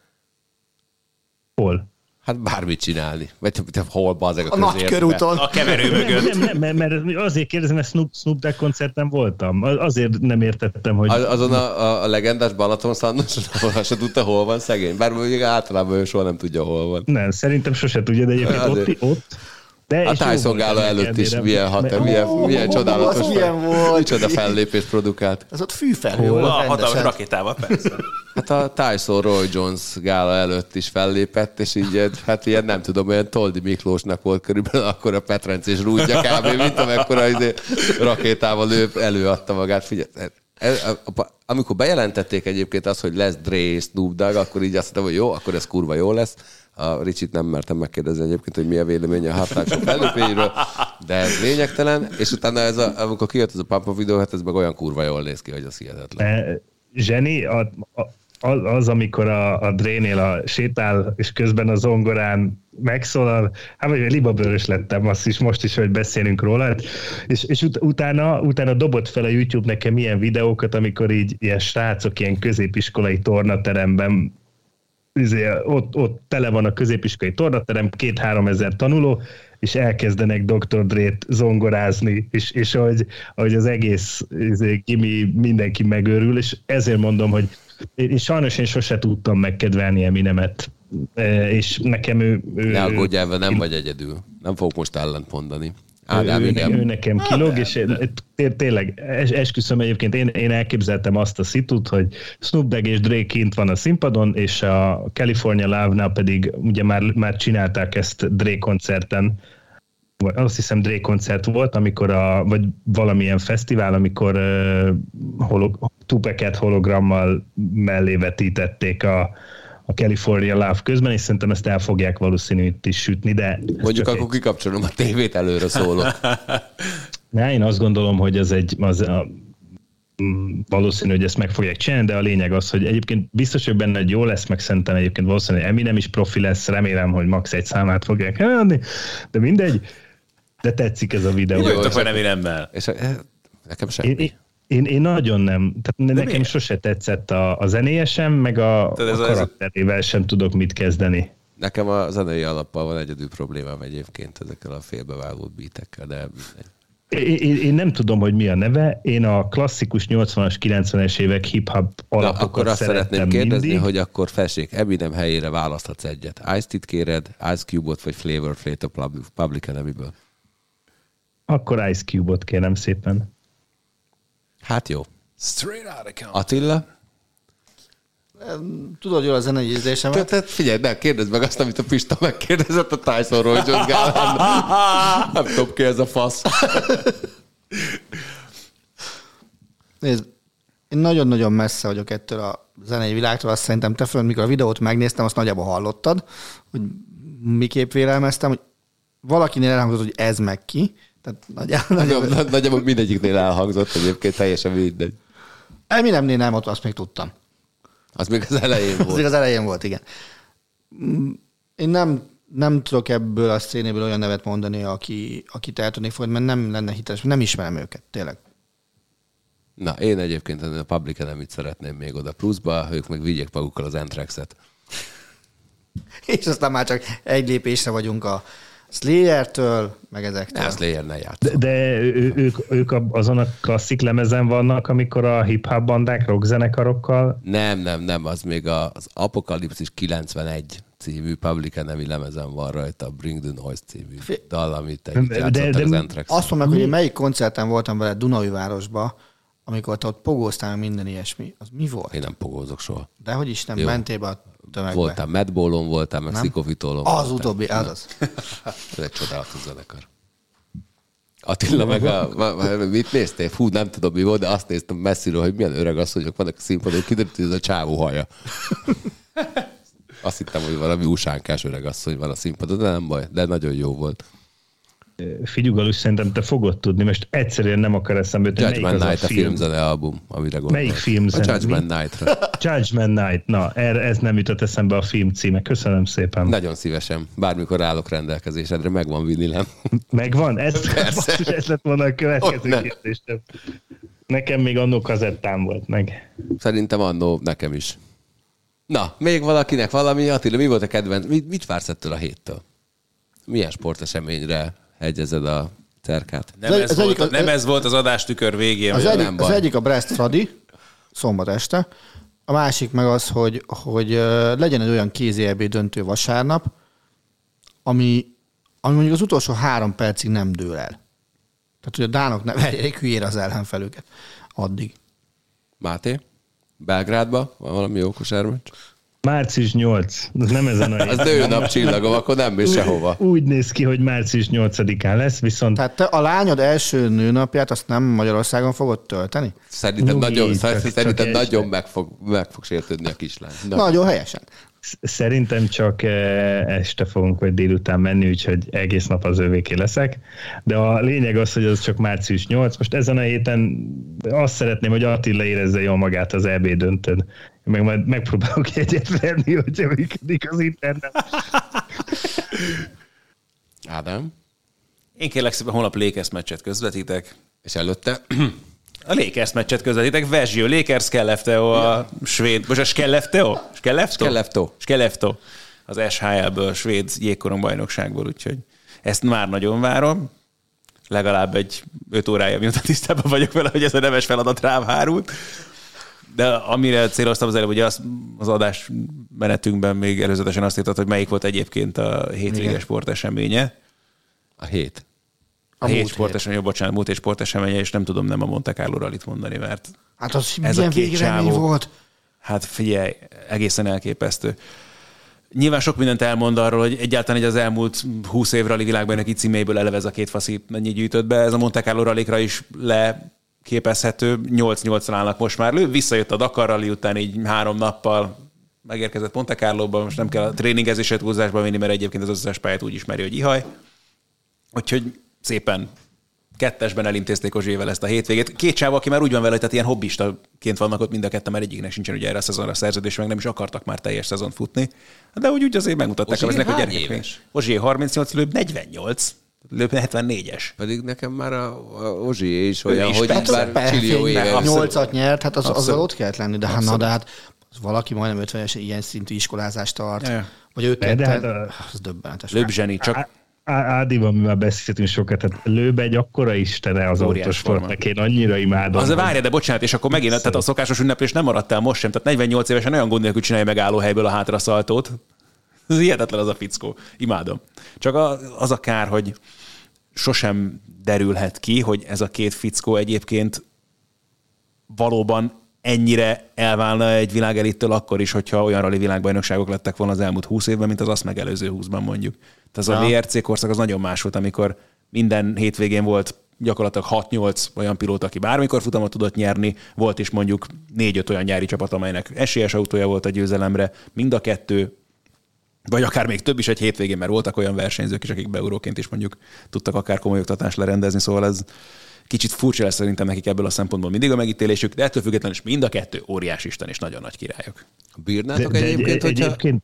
Hol? Hát bármit csinálni. Vagy hol bazeg a közértben. A nagy körúton. A keverő mögött. Nem, nem, nem, mert azért kérdezem, mert Snoop, Snoop Dogg koncerten voltam. Azért nem értettem, hogy... Az, azon a, a legendás Balatonszandoson, ahol se tudta, hol van szegény. Bár mondjuk általában ő soha nem tudja, hol van. Nem, szerintem sose tudja, de egyébként ott, ott. De a Tyson gála előtt is milyen hater, milyen, ó, milyen ó, csodálatos, micsoda fellépést produkált. Ez ott fűfelhő volt. A hatalmas rakétával, persze. Hát a Tyson Roy Jones gála előtt is fellépett, és így, hát ilyen nem tudom, olyan Toldi Miklósnak volt körülbelül akkor a Petrenc és rúdja kb. Mint amekkora rakétával ő előadta magát. Figyelj, amikor bejelentették egyébként azt, hogy lesz Dre és Snoop Dogg, akkor így azt mondtam, hogy jó, akkor ez kurva jó lesz. A Ricsit nem mertem megkérdezni egyébként, hogy mi a véleménye a halftime show fellépényről, de ez lényegtelen, és utána ez a, amikor kijött ez a Pump Up videó, hát ez meg olyan kurva jól néz ki, hogy az hihetetlen. Zseni, a, a, az, amikor a, a Drénél a sétál, és közben a zongorán megszólal, hát vagy libabőrös lettem azt is, most is, hogy beszélünk róla, és, és ut, utána, utána dobott fel a YouTube nekem ilyen videókat, amikor így ilyen srácok ilyen középiskolai tornateremben Ott, ott tele van a középiskolai tornaterem, két-három ezer tanuló, és elkezdenek doktor Dre-t zongorázni, és, és ahogy, ahogy az egész gimi mindenki megőrül, és ezért mondom, hogy én sajnos én sose tudtam megkedvelni Eminemet, és nekem ő... ő ne aggódjál, nem én... vagy egyedül. Nem fogok most ellent mondani. Ádám, ő, ő, ő nekem kilóg, és én, tényleg, esküszöm egyébként, én, én elképzeltem azt a szitut, hogy Snoop Dogg és Dre kint van a színpadon, és a California Love-nál pedig ugye már, már csinálták ezt Dre koncerten, vagy azt hiszem Dre koncert volt, amikor a, vagy valamilyen fesztivál, amikor uh, holog, Tupac-et hologrammal mellé vetítették a a California Love közben, és szerintem ezt el fogják valószínű itt is sütni, de... Mondjuk akkor egy... kikapcsolom a tévét, előre szólok. Na, én azt gondolom, hogy ez egy... Az a, valószínű, hogy ezt meg fogják csinálni, de a lényeg az, hogy egyébként biztos, hogy benne jó lesz, meg szerintem egyébként valószínű, hogy Eminem is profi lesz, remélem, hogy max egy számát fogják eladni, de mindegy, de tetszik ez a videó. Jó, hogy a Eminemmel. És nekem semmi. Én, Én, én nagyon nem. Tehát nekem miért? Sose tetszett a, a zenéje sem, meg a, a karakterével az... sem tudok mit kezdeni. Nekem a zenei alappal van egyedül problémám egyébként ezekkel a félbevágó beatekkel, de... Én, én, én nem tudom, hogy mi a neve. Én a klasszikus nyolcvanas, kilencvenes évek hip-hop alapokat szerettem. Akkor azt szeretném kérdezni, mindig. Hogy akkor fessék, Eminem helyére választhatsz egyet. Ice-T kéred, Ice Cube-ot, vagy Flavor Flav a Public Enemy-ből? Akkor Ice Cube-ot kérem szépen. Hát jó. Attila? Tudod jól a zenei ízlésemet? Te, tehát figyelj, ne, kérdezd meg azt, amit a Pista megkérdezett a Tyson Roy Jones gálán. Nem tudom ki ez a fasz. Nézd, én nagyon-nagyon messze vagyok ettől a zenei világtól, azt szerintem te fölön, mikor a videót megnéztem, azt nagyjából hallottad, hogy miképp vélelmeztem, hogy valakinél elhangzott, hogy ez meg ki. Tehát nagyjából, nagyjából, nagyjából mindegyiknél elhangzott egyébként, teljesen mindegy. Eminemnél nem, ott azt még tudtam. Az még az elején volt. Az még az elején volt, igen. Én nem, nem tudok ebből a szénéből olyan nevet mondani, aki, akit el tudnék fogni, mert nem lenne hiteles, nem ismerem őket, tényleg. Na, én egyébként a Public Enemy-t szeretném még oda pluszba, ők meg vigyék magukkal az Anthrax-et. És aztán már csak egy lépésre vagyunk a Slayer-től, meg ezektől. Ne, Slayer ne játszol. De, de ő, ők, ők azon a klasszik lemezen vannak, amikor a hip-hop bandák rockzenekarokkal? Nem, nem, nem, az még az Apokalipszis kilencvenegy című Public Enemy lemezen van rajta, Bring the Noise című dal, amit együtt játszottak az Anthrax-en. Azt mondom meg, hogy én melyik koncerten voltam vele Dunaújvárosba, amikor te ott pogóztál minden ilyesmi. Az mi volt? Én nem pogózok soha. De hogy is nem Jó. mentél be a tömegbe? Voltam Madballon, voltam, meg Szikofitólon. Az voltam. Utóbbi, az az. Ez egy csodálatos zenekar. Attila meg a... Mit néztél? Fú, nem tudom mi volt, de azt néztem messziről, hogy milyen öreg asszonyok vannak a színpadon, kiderült, hogy ez a csávó haja. Azt hittem, hogy valami úsánkás öreg asszony van a színpadon, de nem baj, de nagyon jó volt. Figyugalus, szerintem te fogod tudni, most egyszerűen nem akar eszembe jutni. Judgment Night a filmzene album, amire gondolsz. Melyik filmzene? A Judgment Night-ra. Judgment Night, na, er, ez nem jutott eszembe a film címe. Köszönöm szépen. Nagyon szívesen. Bármikor állok rendelkezésedre, megvan vinilem. Megvan? Ez, ez lett volna a következő kérdésem. Nekem még annó kazettám volt meg. Szerintem annó nekem is. Na, még valakinek valami? Attila, mi volt a kedvenc? Mit, mit vársz ettől a héttől? Milyen sporteseményre egyezed a cerkát? Nem, az ez, az volt, egyik, nem az, ez volt az adástükör végén. Az, egy, az egyik a Brest Fradi, szombat este. A másik meg az, hogy, hogy legyen egy olyan kéz-é bé döntő vasárnap, ami, ami mondjuk az utolsó három percig nem dől el. Tehát, hogy a dánok ne verjék hülyére az ellenfelüket addig. Máté, Belgrádba van valami jó kosármeccs? március nyolcadika Az nem ezen a héten. Az nő nap csillagom, akkor nem mész sehova. Úgy néz ki, hogy március nyolcadikán lesz, viszont... Tehát te a lányod első nőnapját azt nem Magyarországon fogod tölteni? Szerintem Nyugi, nagyon, szerintem nagyon meg fog, meg fog sértődni a kislány. Na. Nagyon helyesen. Szerintem csak este fogunk, vagy délután menni, úgyhogy egész nap az övéké leszek. De a lényeg az, hogy az csak március nyolcadika Most ezen a héten azt szeretném, hogy Attila érezze jól magát az é bé döntőn. Meg majd megpróbálok egyet venni, hogyha működik az internet. Ádám? Én kérlek szépen, holnap Lakers meccset közvetítek. És előtte... A Lakers meccset közvetítek, Vezső, Lakers, Skellefteå, a svéd... Most a Skellefteå? Skellefteå? Skellefteå. Az es há el-ből, a svéd jégkorongbajnokságból, úgyhogy ezt már nagyon várom. Legalább egy öt órája, miután tisztában vagyok vele, hogy ez a nemes feladat rám hárult. De amire céloztam az előbb, ugye az, az adás menetünkben még előzetesen azt írtad, hogy melyik volt egyébként a hétvége sporteseménye. A hét. A, a hét sporteseménye, bocsánat, múlt hét sporteseménye, és nem tudom nem a Monte Carlo rallit mondani, mert hát az ez a két csávó volt. Hát figyelj, egészen elképesztő. Nyilván sok mindent elmond arról, hogy egyáltalán egy az elmúlt húsz év rally világbajnoki címéből eleve ez a két faszit mennyi gyűjtött be, ez a Monte Carlo rallikra is le... képezhető, nyolc-nyolcra állnak most már. Lő, visszajött a Dakar rally után így három nappal, megérkezett Monte Carlóba, most nem kell a tréningezését húzásba vinni, mert egyébként az összes pályát úgy ismeri, hogy ihaj. Úgyhogy szépen kettesben elintézték Ozsével ezt a hétvégét. Két csáv, aki már úgy van vele, hogy tehát ilyen hobbistaként vannak ott mind a ketten, mert egyiknek sincsen ugye erre a szezonra szerződés, meg nem is akartak már teljes szezont futni. De úgy, úgy azért megmutatták el ezeknek a gyerekeknek. Ozsé harmincnyolc, Loeb negyvennyolc. Loeb hetvennégyes. Pedig nekem már a, a Ozsié is olyan, is hogy persze, bár persze, csillió éve. nyolcat nyert, hát az, azzal ott kellett lenni, de hát na, hát az valaki majdnem ötvenes ilyen szintű iskolázást tart. Ja. Vagy ők ketten, hát a... az döbbenetes. Loeb zseni, csak... Ádival mi már beszéltünk sokat, tehát Loeb egy akkora istene az autósportnak, én annyira imádom. Az várja, de bocsánat, és akkor megint, tehát a szokásos ünneplés nem maradt el most sem, tehát negyvennyolc évesen olyan gond nélkül csinálja meg állóhelyből a hátraszaltót. Ez hihetetlen az a fickó. Imádom. Csak az a kár, hogy sosem derülhet ki, hogy ez a két fickó egyébként valóban ennyire elválna egy világelittől akkor is, hogyha olyan rali világbajnokságok lettek volna az elmúlt húsz évben, mint az azt megelőző húszban mondjuk. Tehát az ja. a vé er cé korszak az nagyon más volt, amikor minden hétvégén volt gyakorlatilag hat-nyolc olyan pilóta, aki bármikor futamot tudott nyerni, volt is mondjuk négy-öt olyan nyári csapat, amelynek esélyes autója volt a győzelemre, mind a kettő vagy akár még több is egy hétvégén, mert voltak olyan versenyzők is, akik beugróként is mondjuk tudtak akár komoly oktatást lerendezni, szóval ez kicsit furcsa lesz szerintem nekik ebből a szempontból mindig a megítélésük, de ettől függetlenül is mind a kettő óriás isten és nagyon nagy királyok. Bírnátok de, de egyébként, egy, hogyha... Egyébként,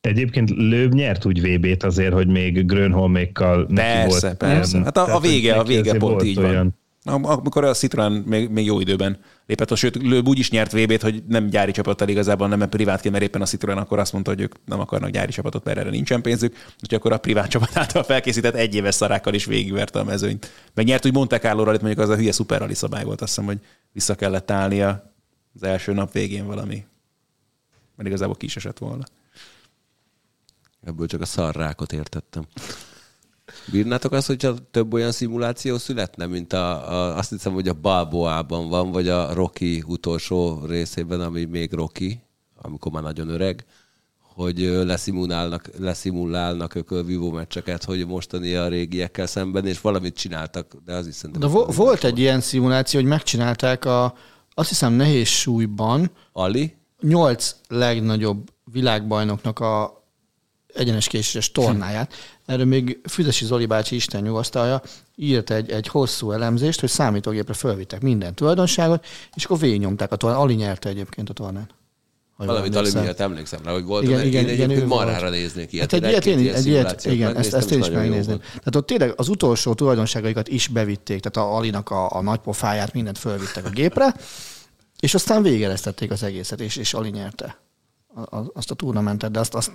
egyébként Loeb nyert úgy vé bét azért, hogy még Grönholmékkal neki volt. Persze, persze. Hát a, a vége, a vége pont így van. Amikor a Citroën még, még jó időben lépett, a, sőt, Loeb úgy is nyert vé bét, hogy nem gyári csapattal igazából, nem privátként, mert éppen a Citroën akkor azt mondta, hogy ők nem akarnak gyári csapatot, mert erre nincsen pénzük, úgyhogy akkor a privát csapat által felkészített egy éves szarákkal is végigverte a mezőnyt. Meg nyert úgy Monte Carlo rallyt, mondjuk az a hülye szuper rally szabály volt, azt hiszem, hogy vissza kellett állnia az első nap végén valami, mert igazából ki is esett volna. Ebből csak a szarrákot értettem. Bírnátok azt, hogyha több olyan szimuláció születne, mint a, a, azt hiszem, hogy a Balboában van, vagy a Rocky utolsó részében, ami még Rocky, amikor már nagyon öreg, hogy leszimulálnak, leszimulálnak ökölvívó meccseket, hogy mostani a régiekkel szemben, és valamit csináltak, de az is szerintem... De vo- volt egy ilyen szimuláció, hogy megcsinálták a, azt hiszem, nehéz súlyban Ali? nyolc legnagyobb világbajnoknak a egyenes késéses tornáját. Erről még Füzesi Zoli bácsi, Isten nyugasztalja, írt egy, egy hosszú elemzést, hogy számítógépre fölvittek minden tulajdonságot, és akkor végignyomták a tornán. Ali nyerte egyébként a tornán. Valamit Ali miatt emlékszem rá, hogy volt, igen, egy, igen, igen, egyébként marhára néznék ilyet. Hát egy ilyet, én, egy ilyet igen, ezt, ezt én is megnézném. Tehát ott tényleg az utolsó tulajdonságaikat is bevitték, tehát a Alinak a, a nagy pofáját, mindent fölvittek a gépre, és aztán végereztették az egészet, és, és Ali nyerte azt a turnamentet, de azt, azt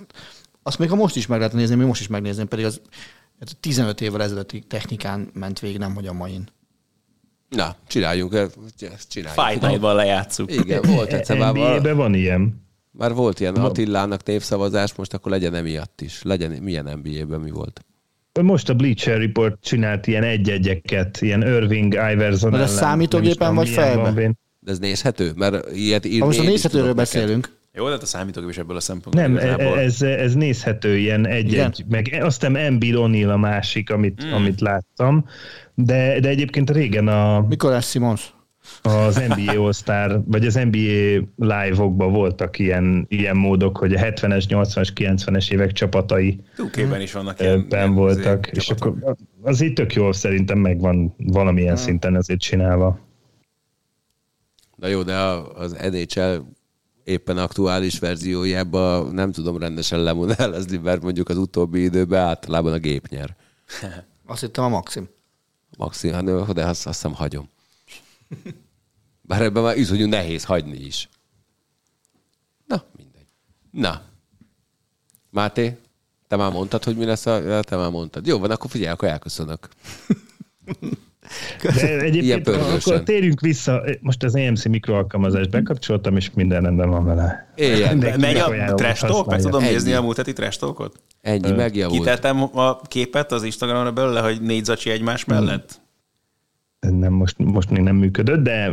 Azt még ha most is meg lehet nézni, még most is megnézném, pedig az tizenöt évvel ezelőtti technikán ment végig, nem hogy a main. Na, csináljunk. Ezt csináljunk. Fight Night-ban lejátszuk. Igen, volt egyszer már. en bé á-ben van ilyen. Már volt ilyen Attilának névszavazás, most akkor legyen emiatt is. Legyen, milyen en bé á-ben mi volt? Most a Bleacher Report csinált ilyen egy-egyeket, ilyen Irving, Iverson ellen. De számítógépen vagy fejben? De ez nézhető? Mert ilyet írni. Most a nézhetőről beszélünk. Jó, de a számítógép is ebből a szempontból. Nem, ez, ez nézhető ilyen egy-egy. Meg aztán Embiid O'Neal a másik, amit, mm. amit láttam. De, de egyébként régen a... Mikor Simons? Az en bé á All-Star, vagy az en bé á live-okban voltak ilyen, ilyen módok, hogy a hetvenes, nyolcvanas, kilencvenes évek csapatai túlkében is vannak ilyen, ilyen voltak. És csapatok. Akkor az így tök jól szerintem megvan valamilyen mm. szinten azért csinálva. Na jó, de az en há el éppen aktuális verziójában nem tudom rendesen lemodellezni, mert mondjuk az utóbbi időben általában a gép nyer. Azt hittem a Maxim. Maxim, de azt, azt hiszem hagyom. Bár ebben már iszonyú nehéz hagyni is. Na, mindegy. Na. Máté, te már mondtad, hogy mi lesz a... Te már mondtad. Jó van, akkor figyelj, akkor elköszönök. De egyébként akkor térjünk vissza, most az á em cé mikroalkalmazást bekapcsoltam, és minden rendben van vele. Menj a trash talk, meg tudom Ennyi. nézni a múlt heti trash talkot? Ennyi, megjavult. Kiteltem a képet az Instagramra belőle, hogy négy zacsi egymás mellett. Nem, most, most még nem működött, de...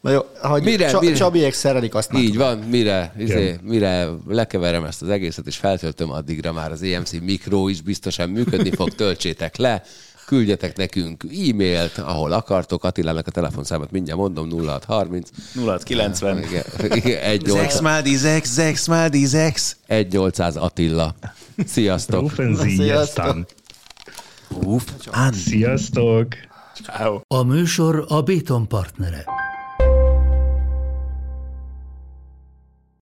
Na jó, hogy mire, Csa- mire? Csabiék szerelik azt. Így van, mire, izé, mire lekeverem ezt az egészet, és feltöltöm, addigra már az á em cé mikro is biztosan működni fog, töltsétek le. Küldjetek nekünk e-mailt, ahol akartok. Attilának a telefonszámot mindjárt mondom, nulla hat harminc nulla hat kilencven Zex Maldi, Zex, Zex Maldi, Zex ezernyolcszáz Attila. Sziasztok! Sziasztok! Sziasztok! Ciao. A műsor a Béton partnere.